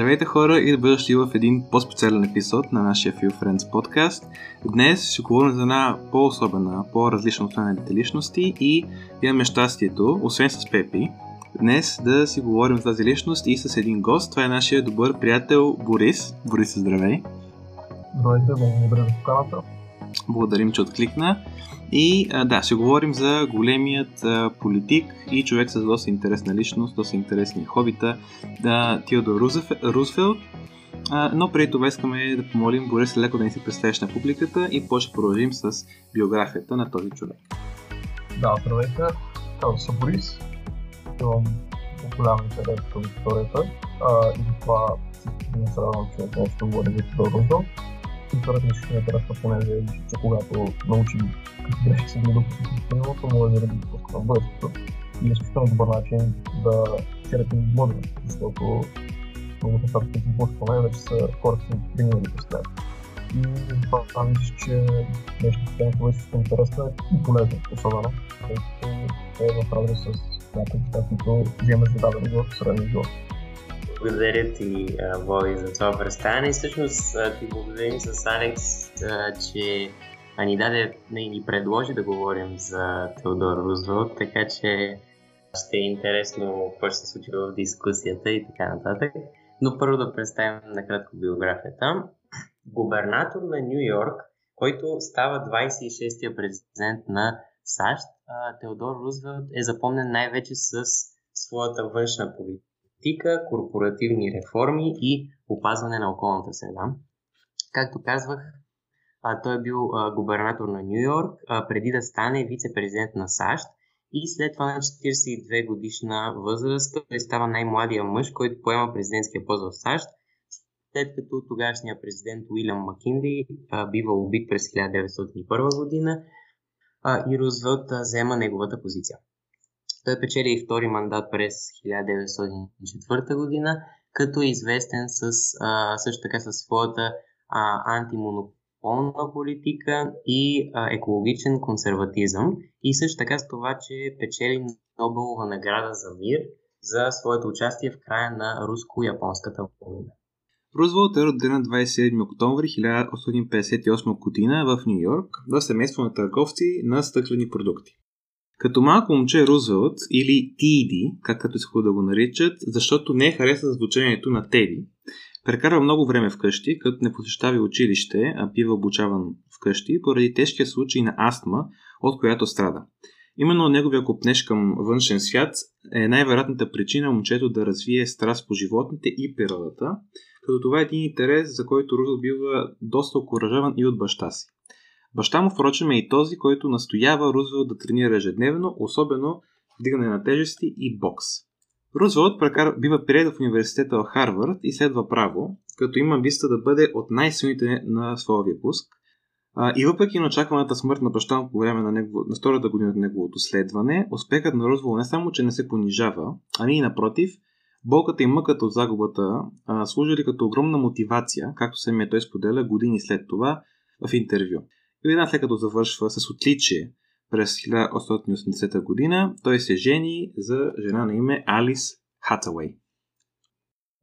Здравейте хора и добре дошли в един по-специален епизод на нашия Feel Friends подкаст. Днес ще говорим за една по-особена, по-различна от останалите личности и имаме щастието, освен с Пепи, днес да си говорим за тази личност и с един гост. Това е нашия добър приятел Борис. Борис, здравей! Здравейте, благодаря за поканата. Благодарим, че откликна. И да, ще говорим за големият политик и човек с доста интересна личност, доста интересни хобита, Теодор Рузвелт. Но преди това искаме да помолим Борис леко да ни се представиш на публиката и после продължим с биографията на този човек. Да, здравейте, казвам се Борис, имам голям интерес към историята и това ми се радвам, че относно говорим за Теодор Рузвелт. Историята ми ще е интересна, понеже че когато научим грешки си да допускаме в миналото, може да допускаме в бъдещето и е изключително добър начин да черпим измъдно, защото много нещата, които допускаме, вече са хората минали през тях. И това мисля, че нещо система това е изключително интересна и полезна, особено, защото е в разрез с някои неща, които вземеш за дадени в средния живот. Благодаря ти, Води, за това представяне и всъщност ти благодарим с Алекс, че ни даде и ни предложи да говорим за Теодор Рузвелт, така че ще е интересно какво ще се случи в дискусията и така нататък. Но първо да представим накратко биографията. Губернатор на Ню Йорк, който става 26-тия президент на САЩ, Теодор Рузвелт е запомнен най-вече с своята външна политика, корпоративни реформи и опазване на околната среда. Както казвах, той е бил губернатор на Ню Йорк преди да стане вице-президент на САЩ и след това на 42 годишна възраст той става най-младия мъж, който поема президентския пост в САЩ, след като тогашният президент Уилям Макинди бива убит през 1901 година и Рузвелт взема неговата позиция. Той печели и втори мандат през 1904 година, като е известен също така със своята антимонополна политика и екологичен консерватизъм и също така с това, че печели Нобелова награда за мир за своето участие в края на руско-японската война. Рузвелт е роден на 27 октомври 1858 година в Ню Йорк в семейство на търговци на стъклени продукти. Като малко момче Рузвелт, или Тиди, както искат да го наричат, защото не е харесва звучението на Теди, прекарва много време вкъщи, като не посещава училище, а бива обучаван вкъщи, поради тежкия случай на астма, от която страда. Именно неговия копнеж към външен свят е най-вероятната причина момчето да развие страст по животните и природата, като това е един интерес, за който Рузвелт бива доста окуражаван и от баща си. Баща му, впрочем, е и този, който настоява Рузвелт да тренира ежедневно, особено вдигане на тежести и бокс. Рузвелт бива приет в университета в Харвард и следва право, като има амбицията да бъде от най-силните на своя випуск. И въпреки неочакваната смърт на баща му по време на втората година от неговото следване, успехът на Рузвелт не само, че не се понижава, ами и напротив, болката и мъката от загубата служили като огромна мотивация, както самият той споделя години след това в интервю. И една след като завършва с отличие през 1880 година, той се жени за жена на име Алис Хаттауэй.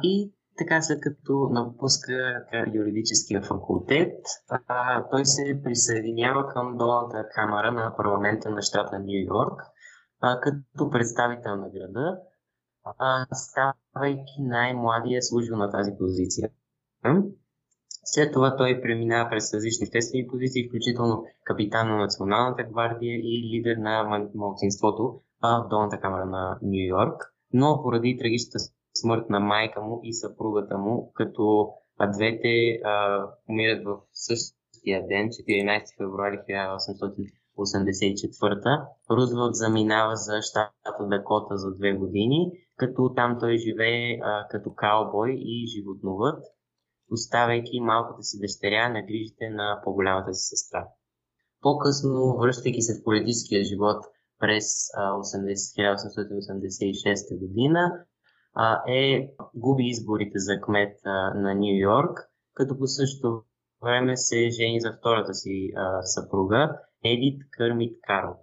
И така след като напуска юридическия факултет, той се присъединява към долната камара на парламента на щата Ню Йорк, като представител на града, ставайки най-младия служил на тази позиция. След това той преминава през различни обществени позиции, включително капитан на Националната гвардия и лидер на малцинството в долната камара на Ню Йорк, но поради трагичната смърт на майка му и съпругата му, като двете умират в същия ден, 14 февруари 1884, Рузвелт заминава за щата Дакота за 2 години, като там той живее като каубой и животновът, оставяйки малката си дъщеря на грижите на по-голямата си сестра. По-късно, връщайки се в политическия живот през 1886 година, губи изборите за кмет на Ню Йорк, като по същото време се жени за втората си съпруга, Едит Кърмит Карл,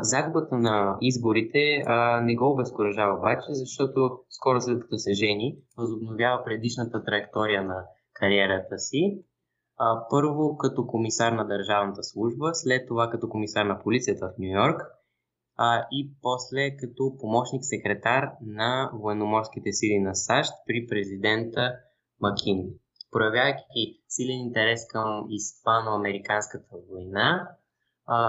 Загубата на изборите не го обезкуражава обаче, защото скоро след като се жени, възобновява предишната траектория на кариерата си. Първо като комисар на държавната служба, след това като комисар на полицията в Ню Йорк и после като помощник-секретар на военноморските сили на САЩ при президента Макинди. Проявявайки силен интерес към испано-американската война,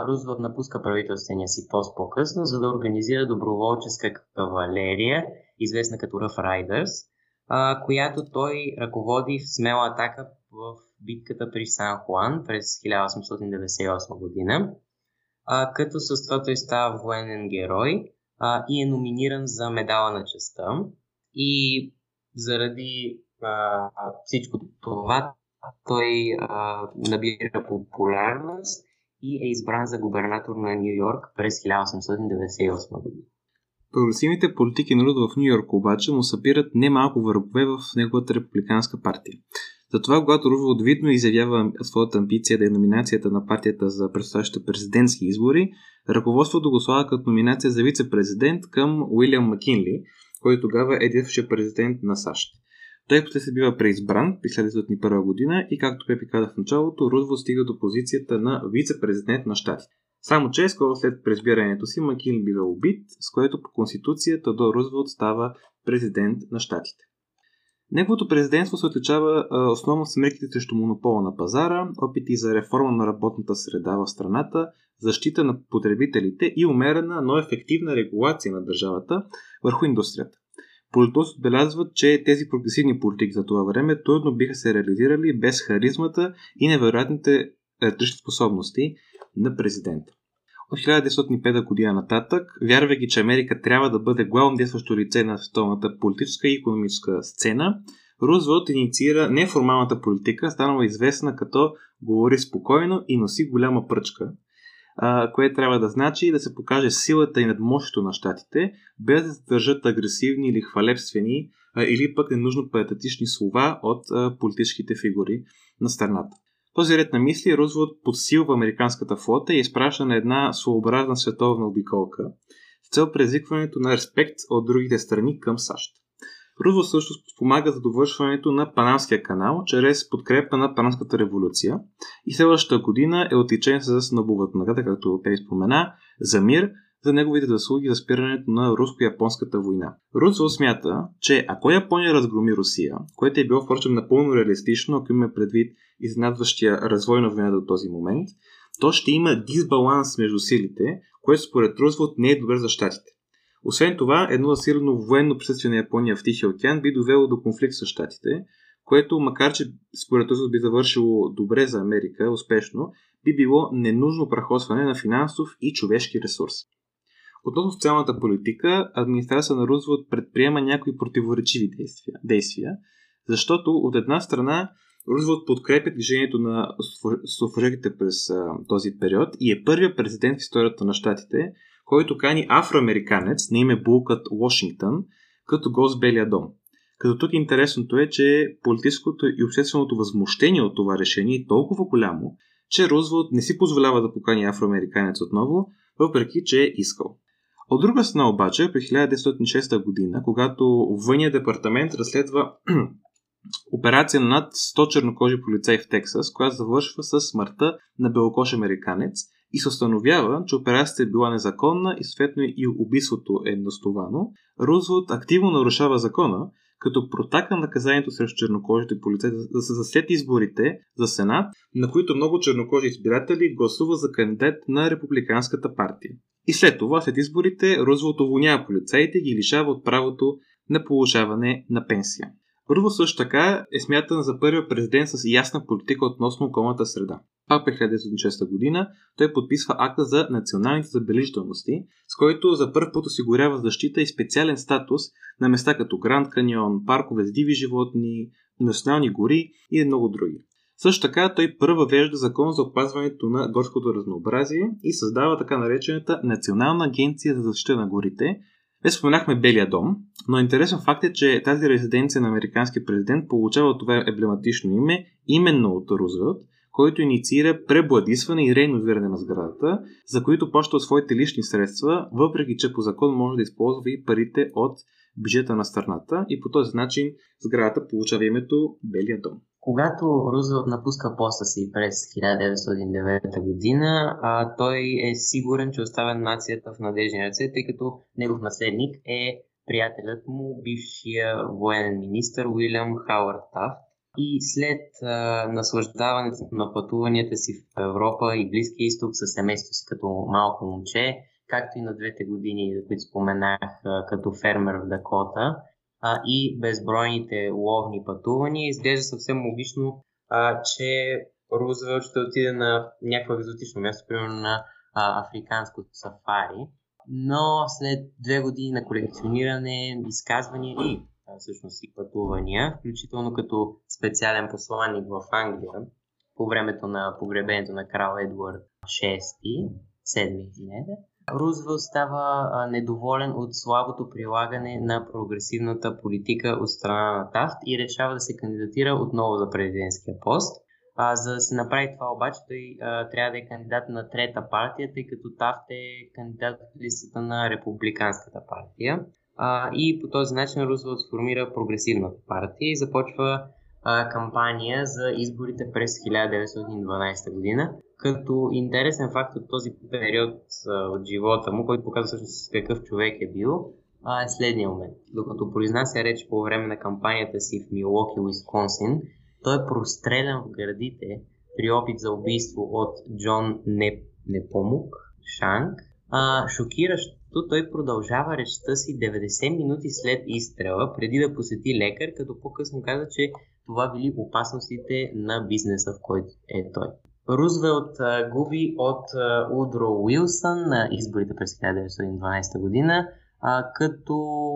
Рузвелт напуска правителствения си пост по-късно, за да организира доброволческа кавалерия, известна като Ръф Райдърс, която той ръководи в смела атака в битката при Сан Хуан през 1898 година, като с това той става военен герой и е номиниран за медала на честта. И заради всичко това той набира популярност и е избран за губернатор на Ню Йорк през 1898 година. Прогресивните политики на Рузвелт в Ню Йорк обаче му събират немалко върбове в неговата републиканска партия. Затова, когато Рузвелт видно изявява своята амбиция да е номинацията на партията за предстоящите президентски избори, ръководството го слага като номинация за вице-президент към Уилям Макинли, който тогава е действащ президент на САЩ. Той после се бива преизбран през 1901 година и, както Пепи каза в началото, Рузвелт стига до позицията на вице-президент на щатите. Само че скоро след преизбирането си Макинли бива убит, с което по конституция Теодор Рузвелт става президент на щатите. Неговото президентство се отличава основно с мерките срещу монопола на пазара, опити за реформа на работната среда в страната, защита на потребителите и умерена, но ефективна регулация на държавата върху индустрията. Политолозите отбелязват, че тези прогресивни политики за това време трудно биха се реализирали без харизмата и невероятните реторични способности на президента. От 1905 година нататък, вярвайки, че Америка трябва да бъде главно действащо лице на световната политическа и икономическа сцена, Рузвелт инициира неформалната политика, станала известна като говори спокойно и носи голяма пръчка, което трябва да значи да се покаже силата и надмощието на щатите, без да се държат агресивни или хвалебствени или пък ненужно патетични слова от политическите фигури на страната. Този ред на мисли Рузвелт подсилва американската флота и изпраща на една своеобразна световна обиколка с цел предизвикването на респект от другите страни към САЩ. Рузвелт също спомага за довършването на Панамския канал чрез подкрепа на Панамската революция и следващата година е отличен с Нобеловата награда, както те спомена, за мир за неговите заслуги за спирането на руско-японската война. Рузвелт смята, че ако Япония разгроми Русия, което е било впрочем напълно реалистично, ако има предвид изненадващия развой на войната до този момент, то ще има дисбаланс между силите, което според Рузвелт не е добре за щатите. Освен това, едно засилено военно присъствие на Япония в Тихия океан би довело до конфликт с щатите, което, макар че според Рузвелт би завършило добре за Америка, успешно, би било ненужно прахосване на финансов и човешки ресурс. Относно социалната политика, администрацията на Рузвелт предприема някои противоречиви действия, защото от една страна Рузвелт подкрепя движението на суфражетите през този период и е първият президент в историята на щатите, който кани афроамериканец на име Булкът Вашингтон като гост в Белия дом. Като тук интересното е, че политическото и общественото възмущение от това решение е толкова голямо, че Рузвелт не си позволява да покани афроамериканец отново, въпреки че е искал. От друга страна обаче, при 1906 година, когато Вънният департамент разследва операция на над 100 чернокожи полицаи в Тексас, която завършва със смъртта на белокош американец и се установява, че операцията е била незаконна и съответно и убийството е настовано, Рузвелт активно нарушава закона, като протака наказанието срещу чернокожите полицаи да се засят изборите за Сенат, на които много чернокожи избиратели гласува за кандидат на републиканската партия. И след това, след изборите, Рузвелт уволнява полицаите и ги лишава от правото на получаване на пенсия. Рузвелт също така е смятан за първия президент с ясна политика относно околната среда. Пак през 1906 година той подписва акта за националните забележителности, с който за първ път осигурява защита и специален статус на места като Гранд Каньон, паркове с диви животни, национални гори и много други. Също така той първо въвежда закон за опазването на горското разнообразие и създава така наречената Национална агенция за защита на горите. Не споменахме Белия дом, но интересен факт е, че тази резиденция на американския президент получава това емблематично име именно от Рузвелт, който инициира пребладисване и реновиране на сградата, за които плаща от своите лични средства, въпреки че по закон може да използва и парите от бюджета на страната и по този начин сградата получава името Белия дом. Когато Рузвелт напуска поста си през 1909 година, той е сигурен, че оставя нацията в надежни ръце, тъй като негов наследник е приятелят му, бившия военен министър Уилям Хауард Тафт. И след наслаждаването на пътуванията си в Европа и Близкия изток със семейството си като малко момче, както и на 2 години, за които споменах, като фермер в Дакота, и безбройните ловни пътувания, изглежда съвсем логично, че Рузвелт ще отиде на някакво екзотично място, примерно на африканското сафари. Но след 2 години на колекциониране, изказвания и всъщност и пътувания, включително като специален посланик в Англия по времето на погребението на крал Едуард VII, Рузвелт става недоволен от слабото прилагане на прогресивната политика от страна на Тафт и решава да се кандидатира отново за президентския пост. За да се направи това обаче, той трябва да е кандидат на трета партия, тъй като Тафт е кандидат в листата на републиканската партия. И по този начин Рузвелт сформира прогресивната партия и започва кампания за изборите през 1912 година. Като интересен факт от този период от живота му, който показва всъщност какъв човек е бил, е следния момент. Докато произнася реч по време на кампанията си в Милуоки, Уисконсин, той е прострелян в гърдите при опит за убийство от Джон Непомук Шанг. Шокиращо, той продължава речта си 90 минути след изстрела, преди да посети лекар, като по-късно каза, че това били опасностите на бизнеса, в който е той. Рузвелт губи от Удро Уилсън на изборите през 1912 година, като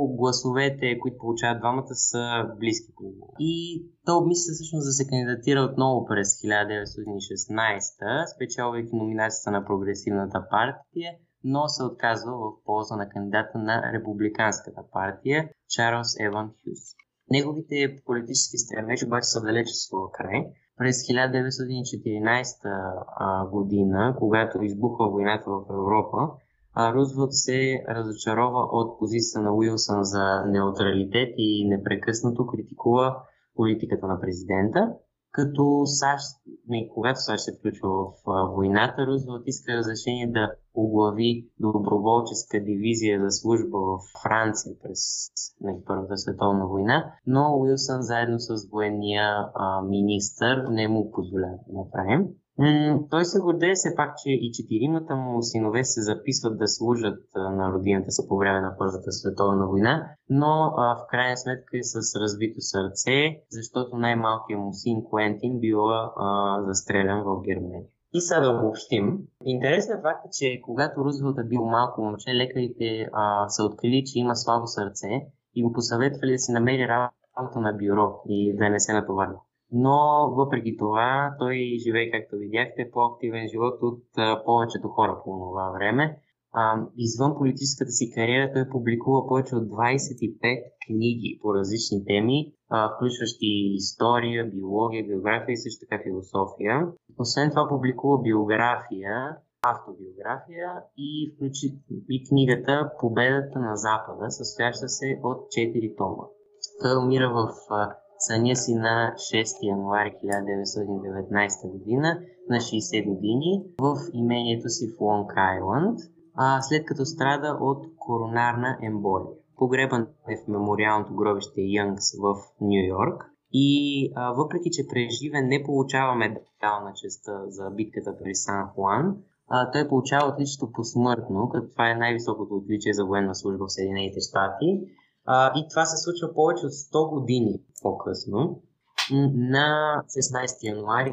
гласовете, които получават двамата, са близки по него. И той обмисля всъщност да се кандидатира отново през 1916, спечелвайки номинацията на прогресивната партия, но се отказва в полза на кандидата на републиканската партия Чарлз Еван Хьюз. Неговите политически стремежи обаче са далеч от своя край. През 1914 година, когато избухва войната в Европа, Рузвелт се разочарова от позицията на Уилсън за неутралитет и непрекъснато критикува политиката на президента. Като когато САЩ се включва в войната, Рузвелт иска разрешение да оглави доброволческа дивизия за служба в Франция през Първата световна война, но Уилсън заедно с военния министър не му позволява да направим. Той се гордее все пак, че и 4-мата му синове се записват да служат на родината си по време на Първата световна война, но в крайна сметка е с разбито сърце, защото най-малкият му син Куентин бил застрелян в Германия. И са да обобщим. Интересен факт е, че когато Рузвелт е бил малко момче, лекарите са открили, че има слабо сърце и го посъветвали да си намери работа на бюро и да не се натоварва. Но въпреки това, той живее, както видяхте, по-активен живот от повечето хора по това време. Извън политическата си кариера той публикува повече от 25 книги по различни теми, включващи история, биология, география и също така философия. Освен това публикува биография, автобиография и включи и книгата «Победата на Запада», състояща се от 4 тома. Той умира в съня си на 6 януари 1919 година, на 60 години, в имението си в Лонг Айланд, след като страда от коронарна емболия. Погребан е в мемориалното гробище Йънгс в Ню Йорк и въпреки, че преживен не получава медална честа за битката при Сан Хуан, той получава отличието посмъртно, като това е най-високото отличие за военна служба в Съединените щати. И това се случва повече от 100 години по-късно, на 16 януари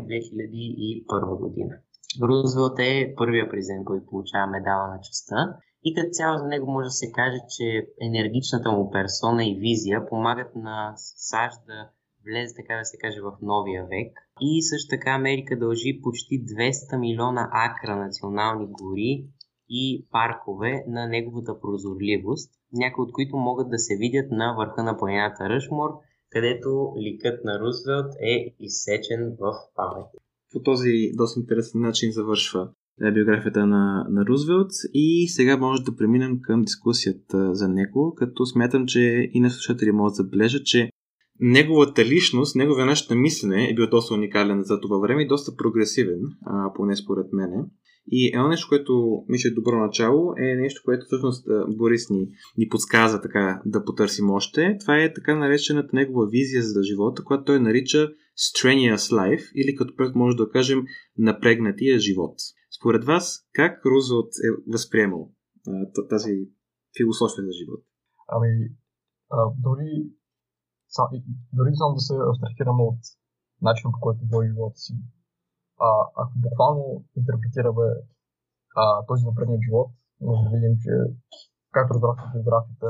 2001 година. Рузвелт е първия президент, който получава медала на честта и като цяло за него може да се каже, че енергичната му персона и визия помагат на САЩ да влезе, така да се каже, в новия век. И също така Америка дължи почти 200 милиона акра национални гори и паркове на неговата прозорливост, някои от които могат да се видят на върха на планината Рашмор, където ликът на Рузвелт е изсечен в памет. По този доста интересен начин завършва биографията на Рузвелт и сега може да преминем към дискусията за него, като смятам, че и на слушатели могат да забележат, че неговата личност, неговия начин на мислене е бил доста уникален за това време и доста прогресивен, поне според мене. И едно нещо, което мисля е добро начало, е нещо, което всъщност Борис ни подсказа така да потърсим още. Това е така наречената негова визия за живота, която той нарича strenuous life, или като пред може да кажем напрегнатия живот. Според вас, как Рузвелт е възприемал тази философия за живот? Дори само да се абстрахираме от начина, по който води живота си, ако буквално интерпретираме този напрегнат живот, може да видим, че както разбрахме биографията,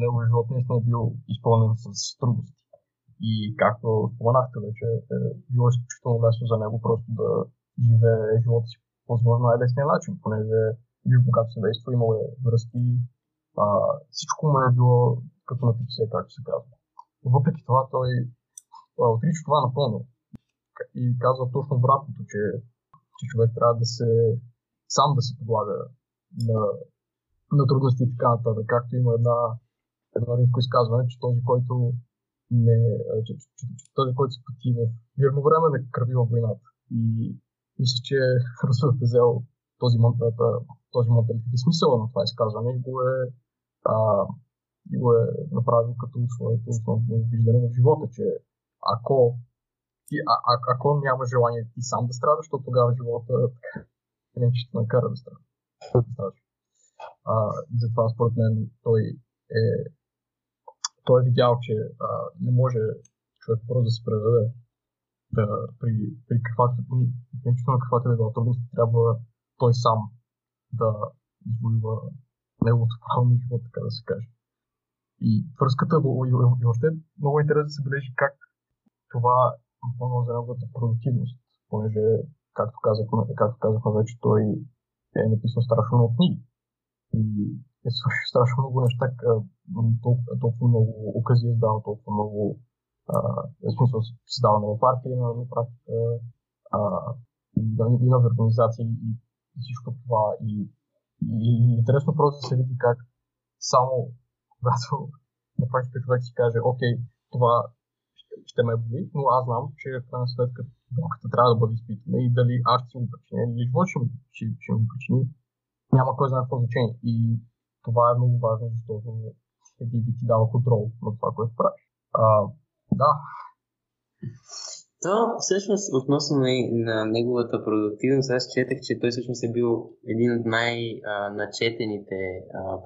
неговия живот наистина е бил изпълнен с трудности. И както споменахте вече, е било изключително лесно за него просто да живее живота си по възможно най-лесния начин, понеже бил богато семейство, имало е връзки, всичко му е било като на типсе, както се казва. Въпреки това той отрича това напълно и казва точно обратното, че човек трябва да се сам да се подлага на трудности и така нататък, както има едно римско изказване, че този, който се пъти в мирно време, не кръви във войната. И мисля, че Рузвелт е взел този менталитет, смисъла на това изказване и го е направил като своето основно виждане в живота, че ако няма желание ти сам да страдаш, то тогава живота не ще те накара да страдаш. И затова според мен той е видял, че не може човек просто да се предаде при каквато е било трудност, трябва той сам да извоюва неговото право на живота, така да се каже. И връзката и въобще много интересно да се бележи как това помогна за неговата продуктивност, понеже, както казахме вече, той е написал страшно много книги и е свършил страшно много неща, толкова много укази е издал, толкова много смисъл създаване на партии, на практика и нови организации и всичко това. И интересно просто да се види как само когато на практика човек си каже, окей, това ще ме боли, но аз знам, че в крайна сметка болката трябва да бъде изпитана и дали аз ще му причиня или живот ще му причини, няма кой знае какво значение. И това е много важно, защото един би ти дава контрол на това, което правиш. То всъщност относно на неговата продуктивност, аз четах, че той всъщност е бил един от най-начетените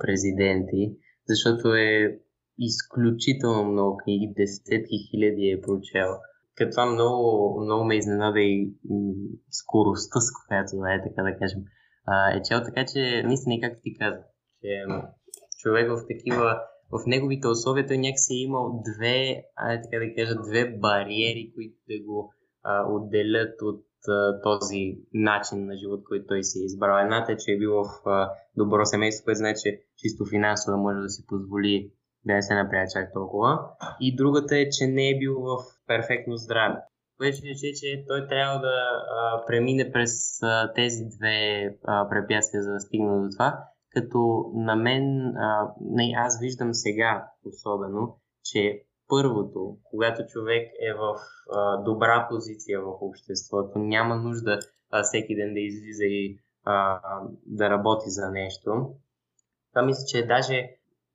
президенти, защото е изключително много книги, десетки хиляди е прочел. Като това много, много ме изненада и скоростта, с която така да кажем, е чел. Така че, наистина, както ти каза, че човек в неговите условия той някакси е имал две бариери, които да го отделят от този начин на живот, който той си е избрал. Едната е, че е бил в добро семейство, което знае, че чисто финансово може да си позволи да не се напряга чак толкова. И другата е, че не е бил в перфектно здраве. Което е, че той трябва да премине през тези две препятствия, за да стигне до това. Като на мен, аз виждам сега особено, че първото, когато човек е в добра позиция в обществото, няма нужда всеки ден да излиза и да работи за нещо. Това мисля, че даже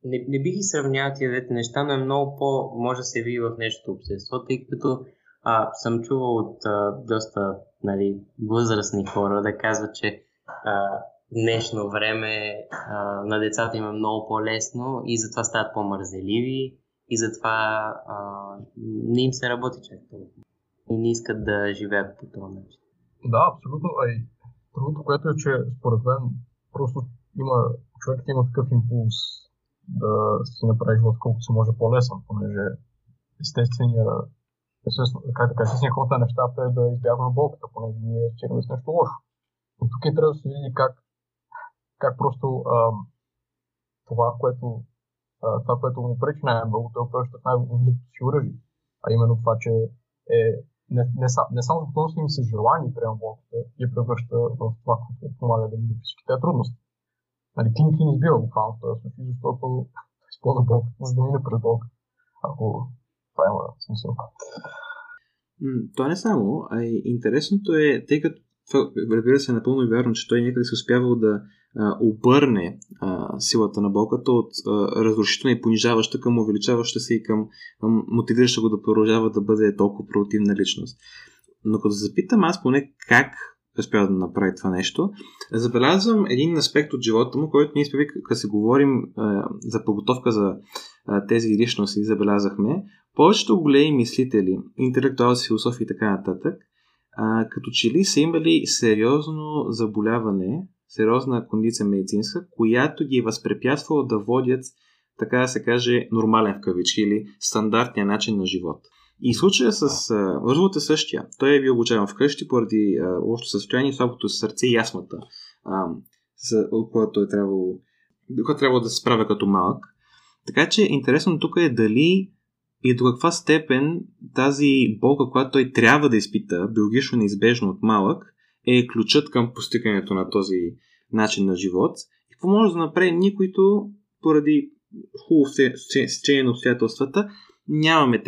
не бих ги сравнявал тия двете неща, но е много може да се види в нещо общество, тъй като съм чувал от доста възрастни хора да казват, че днешно време на децата им е много по-лесно и затова стават по-мързеливи и затова не им се работи чак толкова и не искат да живеят по този начин. Да, абсолютно. Другото, което е, че според мен просто човекът има такъв импулс да си направи живот колкото се може по-лесен, понеже естествения ход на нещата е да избягваме болката, понеже ние стигаме с нещо лошо. Но тук е трябва да се види как просто това, което му пречи най-много, той превръща в най-великото си оръжие. А именно това, че е не само способност, им се желание приема болката и превръща в това, което помага да види всички тези трудности. Нали, клиники не избива буквално в този случай, защото използва болката, за да мине през болката. Ако това има смисъл. Това не само, а и интересното е, тъй като това, разбира се, е напълно вярно, че той някъде се успявал да обърне силата на болката от разрушителна и понижаваща към увеличаваща се и към мотивираща го да продължава да бъде толкова проактивна личност. Но като запитам аз поне как успява да направи това нещо, забелязвам един аспект от живота му, който ние спеви, като се говорим за подготовка за тези личности, забелязахме. Повечето големи мислители, интелектуалци, философи и така нататък, като че ли са имали сериозно заболяване, сериозна кондиция медицинска, която ги е възпрепятствала да водят, така да се каже, нормален в кавички или стандартния начин на живот. И случая с Рузвелт е същия. Той е бил обучаван вкъщи поради лошото състояние, слабото сърце и ясмата, което е трябвало да се справя като малък. Така че интересно тук е дали и до каква степен тази болка, която той трябва да изпита, биологично неизбежно от малък, е ключът към постигането на този начин на живот. И какво може да направи ние, които поради хубаво стечение на обстоятелствата, нямаме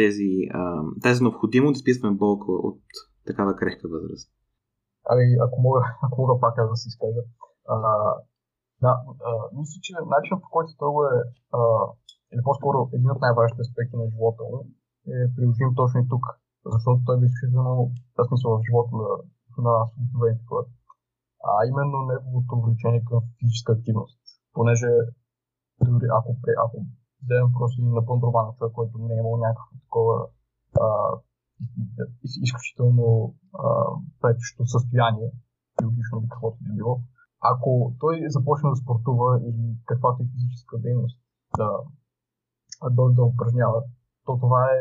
тази необходимост да изпитваме болка от такава крехка възраст. Ако мога пак да се изкажа. Мисля, че начинът, по който това е, или по-скоро един от най-важните аспекти на живота му, е приложим точно и тук, защото той е изключително смисъл в живота на обикновените хора, а именно неговото увлечение към физическа активност. Понеже дори ако вземем просто един напълно роман, човек, който не е имал някакво такова изключително претещо състояние, биологично или каквото би било, ако той започне да спортува или каквато е физическа дейност да упражнява, то това е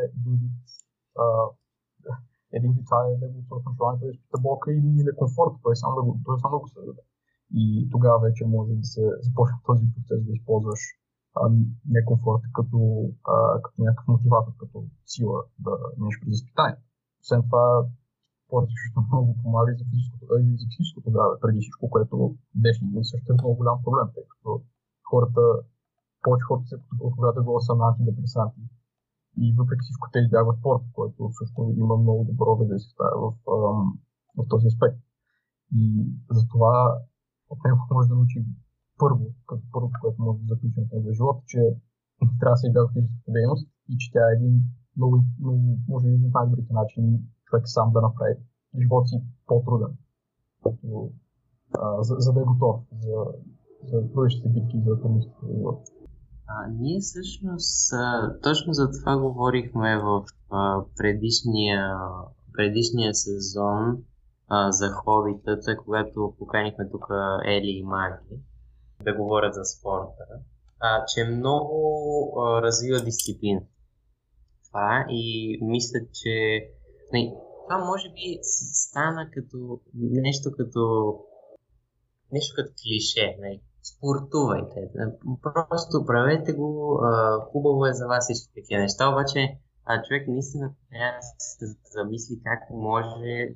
един вид, това е неговото желание, той изпита болка и некомфорт, той сам да го създаде. И тогава вече може да се започне този процес да използваш некомфорта като някакъв мотиватор, като сила да минеш през изпитание. Освен това, спорта също много помага и за физическото здраве, преди всичко, което днешни дни също е много голям проблем, тъй като повече хората се подготовяват да са на антидепресанти. И въпреки всичко те избягват спорта, който също има много добро въздействие в този аспект. И затова от него може да научи първо, което може да заключим в неговия живот, че не трябва да се избягва физическата дейност и че тя е един много може би един най-добрите начини човек сам да направи живота си по-труден, за да е готов за бъдещите битки и за трудностите на живота. Ние всъщност точно за това говорихме в предишния сезон за хобитата, когато поканихме тук Ели и Маги да говорят за спорта, че много развива дисциплина. Това и мисля, че това може би стана като нещо като клише. Спортувайте, просто правете го, хубаво е за вас всички такива неща, обаче човек наистина трябва да се замисли как може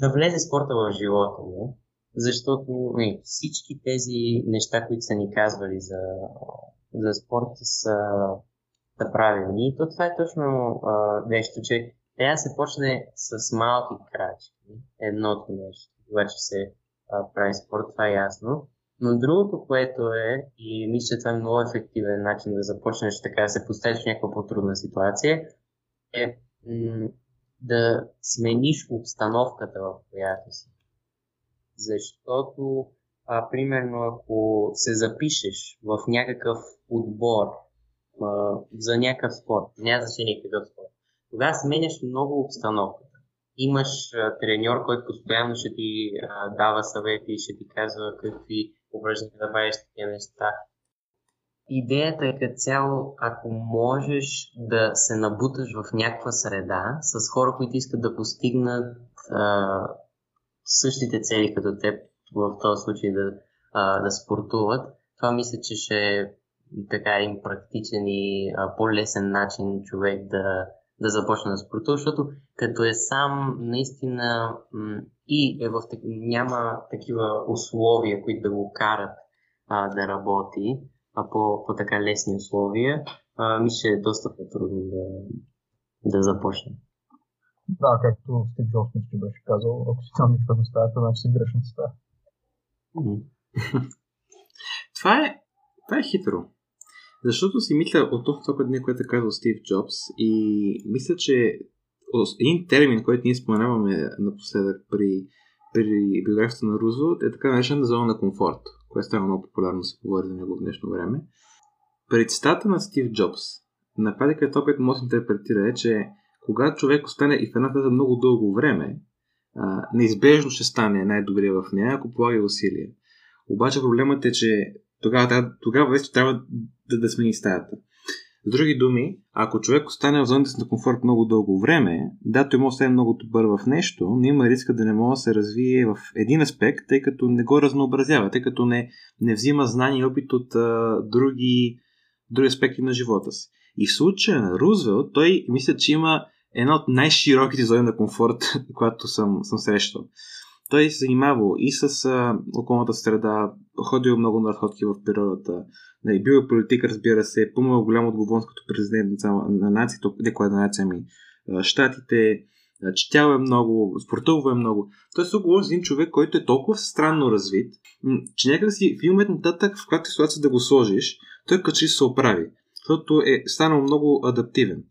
да влезе спорта в живота му, защото всички тези неща, които са ни казвали за спорта са правилни и то това е точно нещо, че трябва да се почне с малки крачки, едното нещо, когато се прави спорт, това е ясно. Но другото, което е, и мисля, че това е много ефективен начин да започнеш така да се поставиш в някаква по-трудна ситуация, е да смениш обстановката, в която си. Защото, примерно, ако се запишеш в някакъв отбор за някакъв спорт, няма значение какъв спорт, тогава сменяш много обстановка. Имаш треньор, който постоянно ще ти дава съвети и ще ти казва какви обръщания да правиш такива неща. Идеята е като цяло, ако можеш да се набуташ в някаква среда с хора, които искат да постигнат същите цели като теб, в този случай да спортуват, това мисля, че ще е така един практичен и по-лесен начин човек да да започне да спортува, защото като е сам, наистина и е в няма такива условия, които да го карат да работи, а по така лесни условия, ми ще е доста по-трудно да започне. Да, както Стив Джобс беше казал, ако си там нищо не става, това значи си грешно става. Това е хитро. Защото си мисля от това дни, което е казал Стив Джобс, и мисля, че един термин, който ние споменаваме напоследък при биографията на Рузвелт, е така наречена зона на комфорт, която става много популярно се говори за него в днешно време. Пред цитата на Стив Джобс, на практика това, което може да интерпретира, е, че когато човек остане и в една теза много дълго време, неизбежно ще стане най-добрия в нея, ако полага усилия. Обаче проблемът е, че тогава вече трябва да смени стаята. С други думи, ако човек остане в зоната си на комфорт много дълго време, да, той може да е много добър в нещо, но има риска да не може да се развие в един аспект, тъй като не го разнообразява, тъй като не взима знания и опит от други аспекти на живота си. И в случая на Рузвелт, той мисля, че има една от най-широките зони на комфорт, която съм срещал. Той се занимавал и с околната среда, ходил много на разходки в природата, бил е политик, разбира се, поемал голяма отговорност като президент на нацията, щатите, четял е много, спортувал е много. Той се говори за един човек, който е толкова странно развит, че някак си в един момент нататък, в която ситуация да го сложиш, той като че се оправи, защото е станал много адаптивен.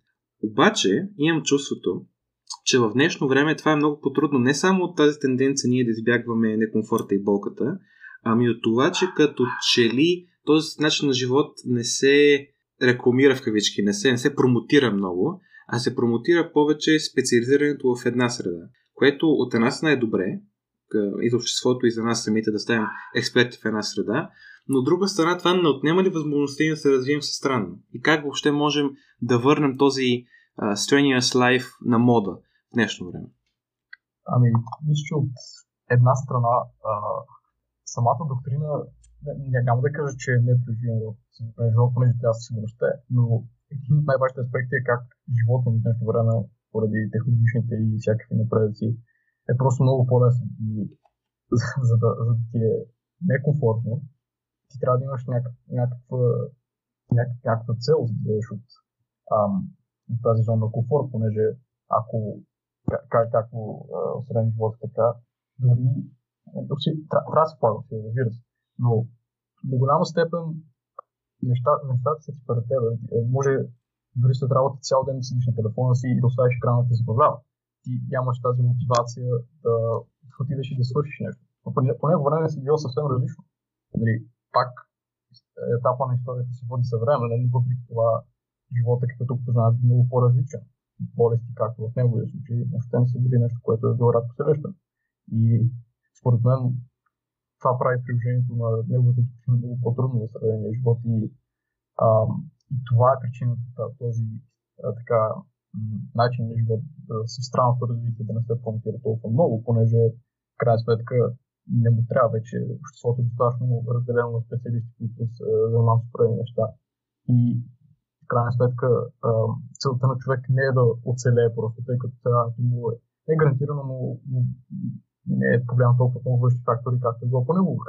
Обаче имам чувството, че в днешно време това е много по-трудно не само от тази тенденция ние да избягваме некомфорта и болката, ами от това, че като че ли този начин на живот не се рекламира в кавички, не се промотира много, а се промотира повече специализирането в една среда, което от една страна е добре, и за обществото, и за нас самите да ставим експерти в една среда, но от друга страна това не отнема ли възможността да се развием всестранно? И как въобще можем да върнем този strenuous life на мода в днешно време? Ами, мисля, че от една страна самата доктрина, няма да кажа, че не е преживена в живота, понеже тя със сигурността е, но един от най-важните аспекти е как живота ни в днешно време, поради технологичните и всякакви напредъци, е просто много по-лесно. И за да ти е некомфортно, ти трябва да имаш някаква цел, за да бъдеш от тази зона на комфорт, понеже ако както осреден живота така, дори трябва да се плага, разбира се. Но до голяма степен нещата са пред теб. Може дори след работа цял ден да седиш на телефона си и да оставиш екрана да те забавлява. Ти нямаш тази мотивация да отидеш и да свършиш нещо. Но по него време си било съвсем различно. Нали, пак етапа на историята се води съвременен, но въпреки това живота, като познаваме, е много по-различен. Болести, както в неговия случай, въобще не се дори нещо, което е било рядко срещано. И според мен това прави приложението на неговото много по-трудно в сравнение живот. И това е причината този така начин на живот с странното развитие да не се промотира толкова много, понеже в крайна сметка не му трябва вече обществото достатъчно разделено на специалисти, които се занимават с правени неща. И в крайна сметка целта на човек не е да оцелее просто, тъй като това му е гарантирано, но не е проблема толкова много външни фактори, както е било по него.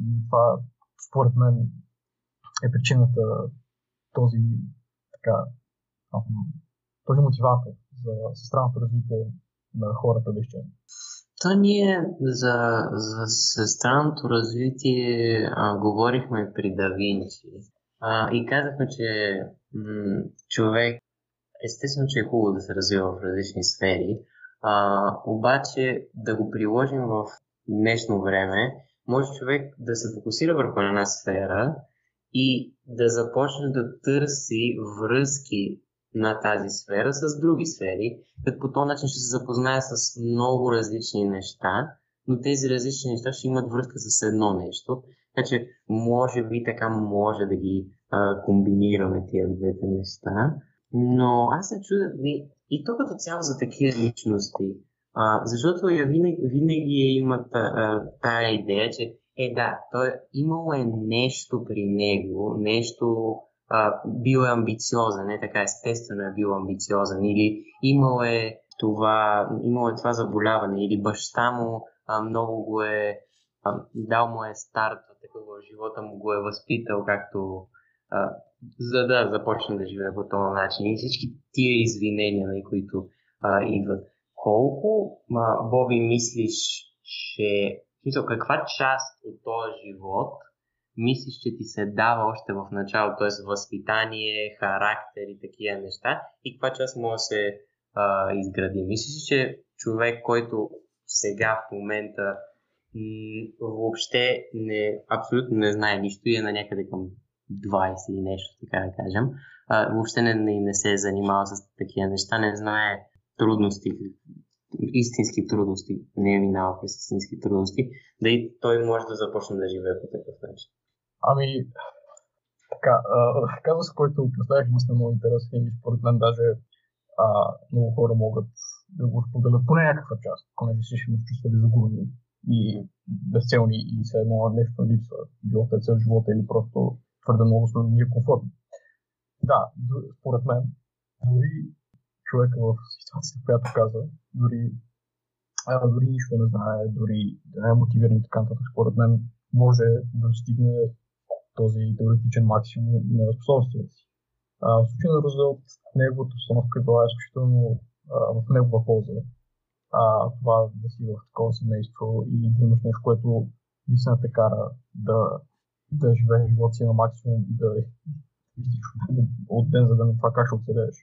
И това, според мен, е причината този мотиватор за всестранното развитие на хората да изчезне. То ние за всестранното развитие говорихме при да Винчи и казахме, че човек естествено, че е хубаво да се развива в различни сфери, обаче да го приложим в днешно време, може човек да се фокусира върху една сфера и да започне да търси връзки на тази сфера с други сфери, като по този начин ще се запознае с много различни неща, но тези различни неща ще имат връзка с едно нещо, така че може би така може да ги комбинираме тия двете неща, но аз се чудя и то като цяло за такива личности, защото я винаги имат тая идея, че да, той имало е нещо при него, нещо бил е амбициозен, не така естествено е бил амбициозен, или имал е това заболяване, или баща му много го е дал му е старт, такова живота му го е възпитал, както за да започне да живее по този начин. И всички тия извинения, на които идват. Колко, Боби, мислиш, че каква част от този живот мислиш, че ти се дава още в началото, т.е. възпитание, характер и такива неща, и каква част може да се изгради? Мислиш, че човек, който сега в момента въобще абсолютно не знае нищо и е на някъде към 20 и нещо, така да кажем, въобще не се е занимавал с такива неща, не знае трудности, истински трудности, не е минава през истински трудности, да и той може да започне да живее по такъв начин? Ами, така, казус, който представих, мисля, много интересен и според мен даже много хора могат да го споделят по някаква част, понеже всички ме чувствали загубени и безцелни и все едно нещо липсва, било те цел живота или просто твърде много ни е комфортно. Да, според мен, дори човека в ситуацията, която каза, дори нищо не знае, дори да не е мотивиран и така нататък, според мен може да достигне този теоретичен максимум на способностите си. В случай на Рузвелт, неговата обстановка е била изключително в негова полза. Това да си в такова семейство и да имаш нещо, което наистина те кара да живееш живота си на максимум и да мислиш от ден за ден на това как ще оцелееш.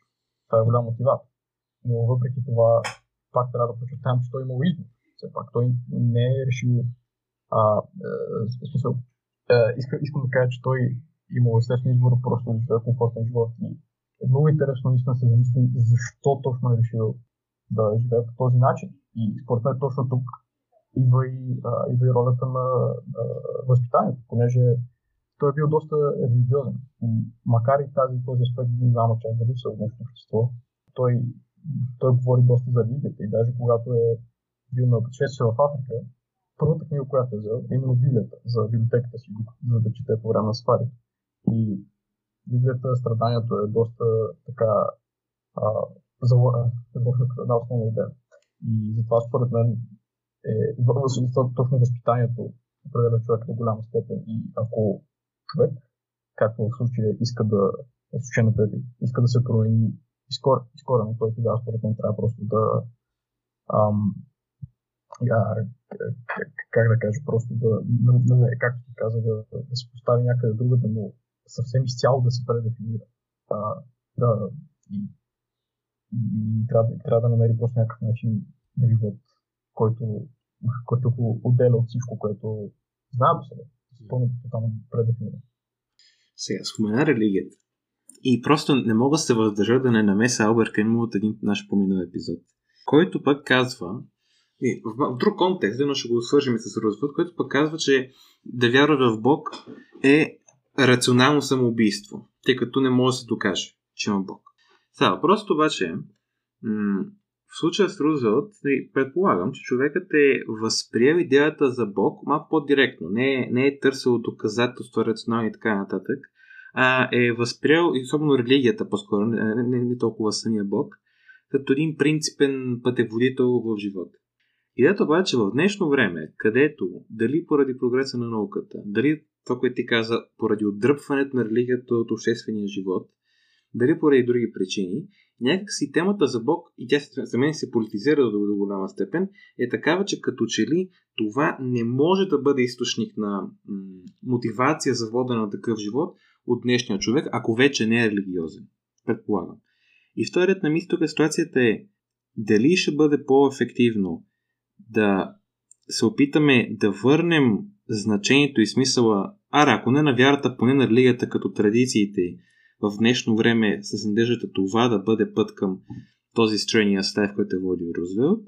Това е голям мотиватор. Но въпреки това, пак трябва да подчертаем, че той е имал избор. Все пак той не е решил. Искам да кажа, че той е имал естествен избор, просто да живее комфортен живот. И е много интересно наистина се замислим защо точно е решил да живее по този начин. И според мен точно тук идва и ролята на възпитанието, понеже той е бил доста религиозен. И макар и този аспект не знам, че дали са в днешното общество, той говори доста за религията. И даже когато е бил на пътешествие в Африка, първата книга, която е взел, е именно Библията, за библиотеката си, за да чете по време на сафари. И Библията, страданието е доста така заложена една основна идея. И затова според мен точно възпитанието определя човек до голяма степен. И ако човек, както в случая иска да се промени изкорено, той тогава според мен трябва просто както ти каза, да се постави някъде друга, да му съвсем изцяло да се предефинира. И трябва да намери просто някакъв начин на живот, който го отделя от всичко, което знае до сега. Пълно тотално предефинира. Сега, спомена религията. И просто не мога да се въздържа да не намеса Албер Камил от един наш поминал епизод, който пък казва, в друг контекст, но ще го свържим с Рузвелт, който пък казва, че да вярваш в Бог е рационално самоубийство, тъй като не може да се докаже, че има Бог. Сега, просто обаче, в случая с Рузвелт, предполагам, че човекът е възприел идеята за Бог малко по-директно. Не е търсил доказателства, рационални и така нататък, а е възприел, особено религията по-скоро, не толкова самия Бог, като един принципен пътеводител в живота. Идеята обаче в днешно време, където дали поради прогреса на науката, дали това, което ти каза, поради отдръпването на религията от обществения живот, дали поради други причини, някакси темата за Бог, и тя за мен се политизира до голяма степен, е такава, че като че ли това не може да бъде източник на мотивация за водене на такъв живот от днешния човек, ако вече не е религиозен, предполагам. И вторият на мисъл тук ситуацията е дали ще бъде по-ефективно да се опитаме да върнем значението и смисъла, ако не на вярата, поне на религията като традициите в днешно време с надеждата това да бъде път към този стрения стайв, който е водил Рузвелт.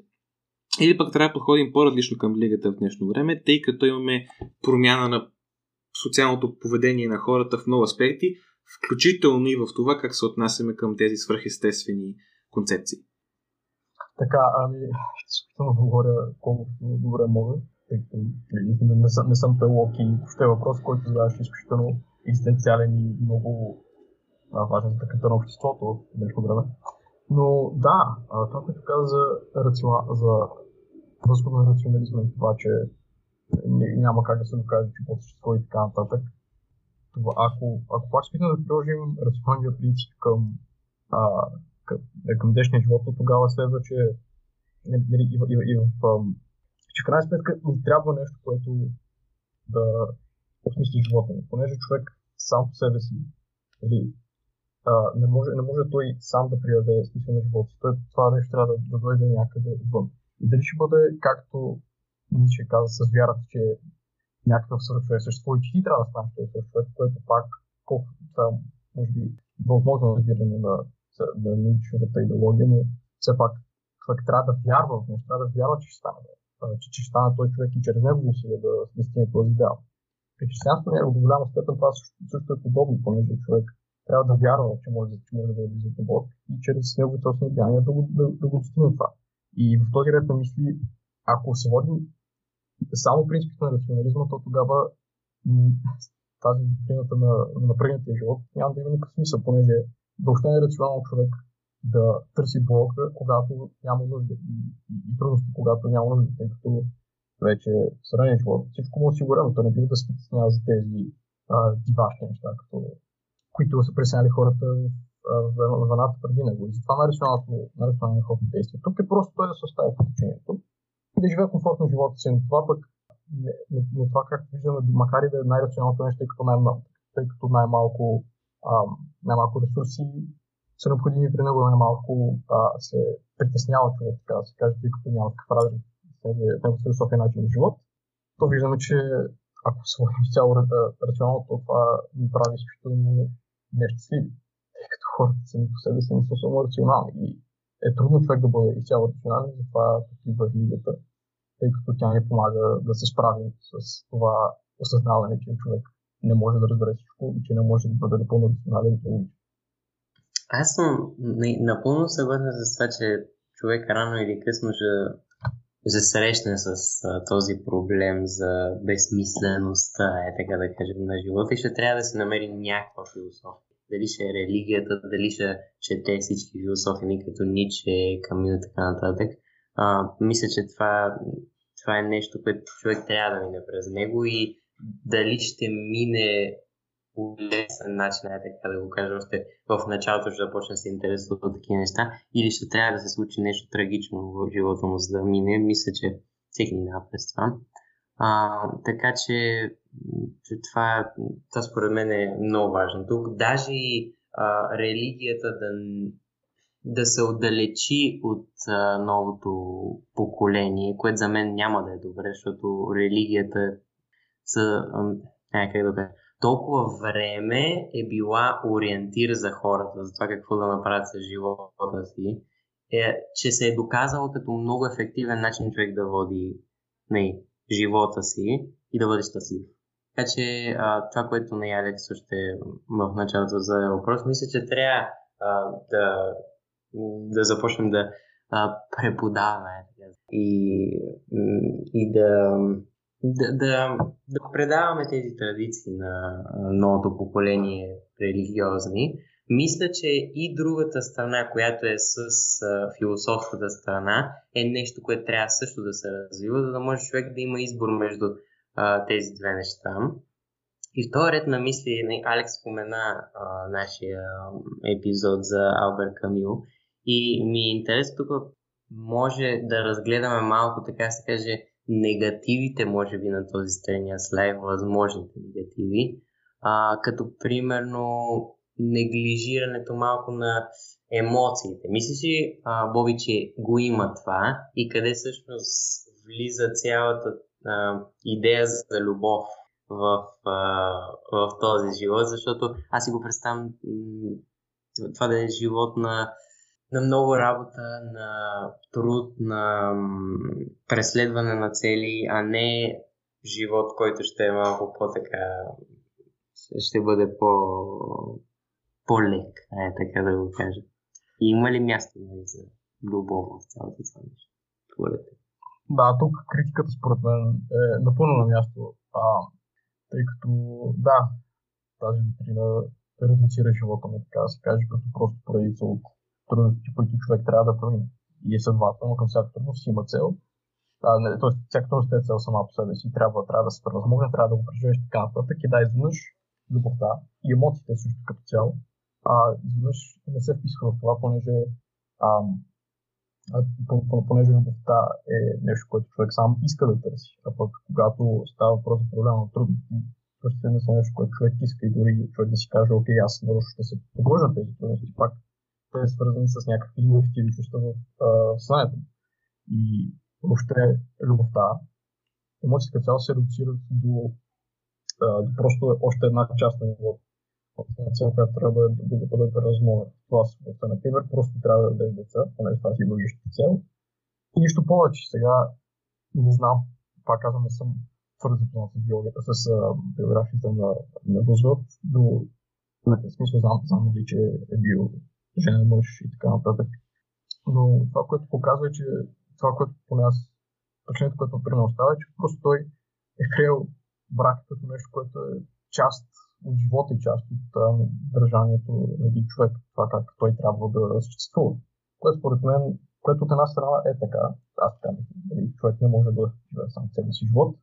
Или пък трябва да подходим по-различно към религията в днешно време, тъй като имаме промяна на социалното поведение на хората в много аспекти, включително и в това как се отнасяме към тези свръхестествени концепции. Така, ще се опитам да говоря колкото добре мога, тъй като не съм теолог и въобще въпрос, който задаваш изключително екзистенциален и много важна за тъканта на обществото в днешно време. Но да, това, което каза за възхода на рационализма и това, че няма как да се докаже, че по-същество и така нататък. Това, ако пак спитаме да приложим рационалния принцип към днешния живот, тогава следва, че в крайна сметка ни трябва нещо, което да осмисли живота ни, понеже човек сам по себе си не може той сам да придаде смисъл на живота си. Това нещо трябва да дойде някъде отвън. И дали ще бъде, както Ницше каза, с вярата, че някакъв свръхчовек съществува и че ти трябва да станеш този свръхчовек, което пак, колкото там, може би, възможно разбиране на Ницшевата идеология, но все пак човек трябва да вярва в нещо, трябва да вярва, че ще стане. Че ще стане този човек и чрез него усилия да стигне този идеал. При християнството до голяма степен това също е подобно, понеже човек трябва да вярва, че може да влиза към Бог и чрез неговите собствени деяния да го достигне това. И в този ред на мисли, ако се водим само принципите на рационализма, то тогава тази доктрина на напрегнатия живот няма да има никакъв смисъл, понеже въобще не е рационално човек да търси Бог, когато няма нужда и трудности, когато няма нужда, тъй като вече средния живот всичко му осигурено, той не бива да се притеснява за тези дивашни неща, които са пресняли хората в вълната преди него. И затова нарационалния ход на действие. Тук е просто той да се остави по течението и да живее комфортно живота си, но това пък, но това както виждаме, макар и да е най-рационалното нещо, тъй като най-малко ресурси са необходими при него, най-малко се притеснява човек, така да се каже, тъй като няма такъв разрив в него философия начин на живот. То виждаме, че ако се върши цяло рационалното, това ни прави изключително нещастливи, тъй като хората сами по себе си не са особено рационални. И е трудно човек да бъде изцяло рационален, затова идва религията, тъй като тя ни помага да се справим с това осъзнаване, че човек не може да разбере всичко и че не може да бъде напълно рационален. Аз съм напълно съгласен с това, че човек рано или късно ще срещне с този проблем за безсмислеността, така да кажем, на живота и ще трябва да се намери някаква философия. Дали ще е религията, дали ще чете всички философии, като Ницше, Камю и така нататък. Мисля, че това е нещо, което човек трябва да мине през него и дали ще мине по лесен начин, така да го кажа, още в началото ще започне да се интересува от такива неща, или ще трябва да се случи нещо трагично в живота му, за да мине. Мисля, че всеки минава през това. Така че това според мен е много важно. Тук даже и религията да се отдалечи от новото поколение, което за мен няма да е добре, защото религията толкова време е била ориентир за хората, за това какво да направят с живота си, че се е доказало като много ефективен начин човек да води живота си и да бъде щастлив. Така че това, което не Алекс още в началото за въпрос, мисля, че трябва да започнем да преподаваме и да предаваме тези традиции на новото поколение религиозни. Мисля, че и другата страна, която е с философската страна, е нещо, което трябва също да се развива, за да може човек да има избор между тези две неща. И в този ред на мисли, Алекс спомена нашия епизод за Албер Камил и ми е интересно тук може да разгледаме малко, така се каже, негативите, може би, на този стрения слайд, възможните негативи, като примерно неглижирането малко на емоциите. Мислиш ли, Боби, че го има това и къде всъщност влиза цялата идея за любов в този живот, защото аз си го представям това да е живот на много работа, на труд, на преследване на цели, а не живот, който ще е малко по-така, ще бъде по-лек, така да го кажа. И има ли място за любов в цялото това нещо? Да, тук критиката според мен е напълно на място, тъй като да, тази доктрина редуцира живота му, така да се каже, като просто поредица от трудности, които човек трябва да промени. И е следователно към всяка трудност си има цел. Тоест, всяка трудност е цел сама по себе си. Трябва да се превъзмогне, трябва да го преживееш така нататък. И да, изведнъж любовта и емоциите също като цяло, изведнъж не се вписва в това, понеже любовта е нещо, което човек сам иска да търси. А пък когато става въпрос за проблема на трудности, просто не са нещо, което човек иска и дори човек да си каже, окей, аз нарочно ще се погружа тези трудности, пак те са свързани с някакви негативни чувства в съзнанието. И въобще любовта, емоциите цяло се редуцират до просто още една част на живота. На цел, която трябва да бъде размога. Това съвета, например, просто трябва да дадеш деца, понеже това си логична цел. И нищо повече. Сега не знам, пак казвам, не съм твърде запознат с биографията на Рузвелт, но в смисъл знам, че е бил женен мъж и така нататък. Но това, което показва, е, че това, което по нас, причината, което например остава, е, че просто той е приел брак като нещо, което е част от живота и част от държанието на един човек, това как той трябва да съществува. Което според мен, което от една страна е така, аз така мисля, човек не може да живее сам себе си живот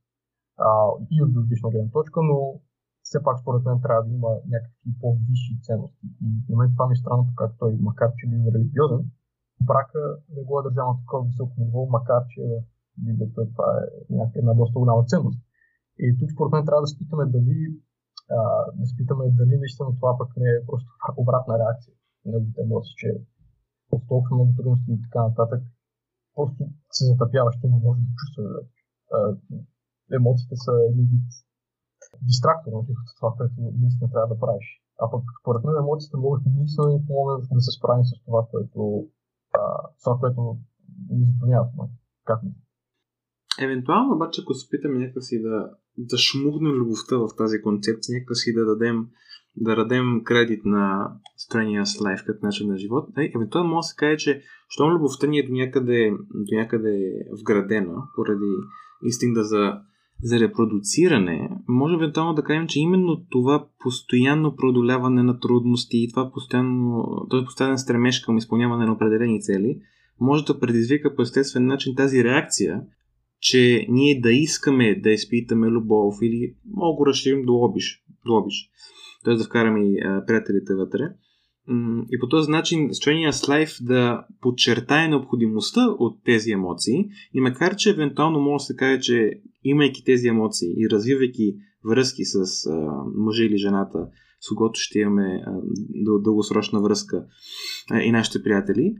и от биологична гледна точка, но все пак според мен трябва да има някакви по-висши ценности. И на мен това ми е странното, как той, макар че бил религиозен, брака не го е държан на такова високо ниво, макар че в Библията това е една доста голяма ценност. И тук според мен трябва да спитаме дали наистина това пък не е просто обратна реакция на неговите емоции, че от толкова много трудности и така нататък, просто се затъпяваш, не може да чувстваш. Емоциите са един вид дистрактор от това, което наистина трябва да правиш. А пък според мен емоциите могат наистина да ни помогнат да се справим с това, което ни затруднява. Как ми? Евентуално обаче, ако се питаме някакси да шмугнем любовта в тази концепция, някакси да дадем кредит на Strenuous Life като начин на живот, евентуално може да се каже, че щом любовта ни е до някъде вградена поради инстинкта за репродуциране, може евентуално да кажем, че именно това постоянно преодоляване на трудности и това постоянен стремеж към изпълняване на определени цели може да предизвика по естествен начин тази реакция, че ние да искаме да изпитаме любов или мога го разширим до обиш. Т.е. да вкараме и приятелите вътре. И по този начин Strenuous Life да подчертае необходимостта от тези емоции и макар, че евентуално може да се каже, че имайки тези емоции и развивайки връзки с мъжа или жената, с когото ще имаме дългосрочна връзка и нашите приятели,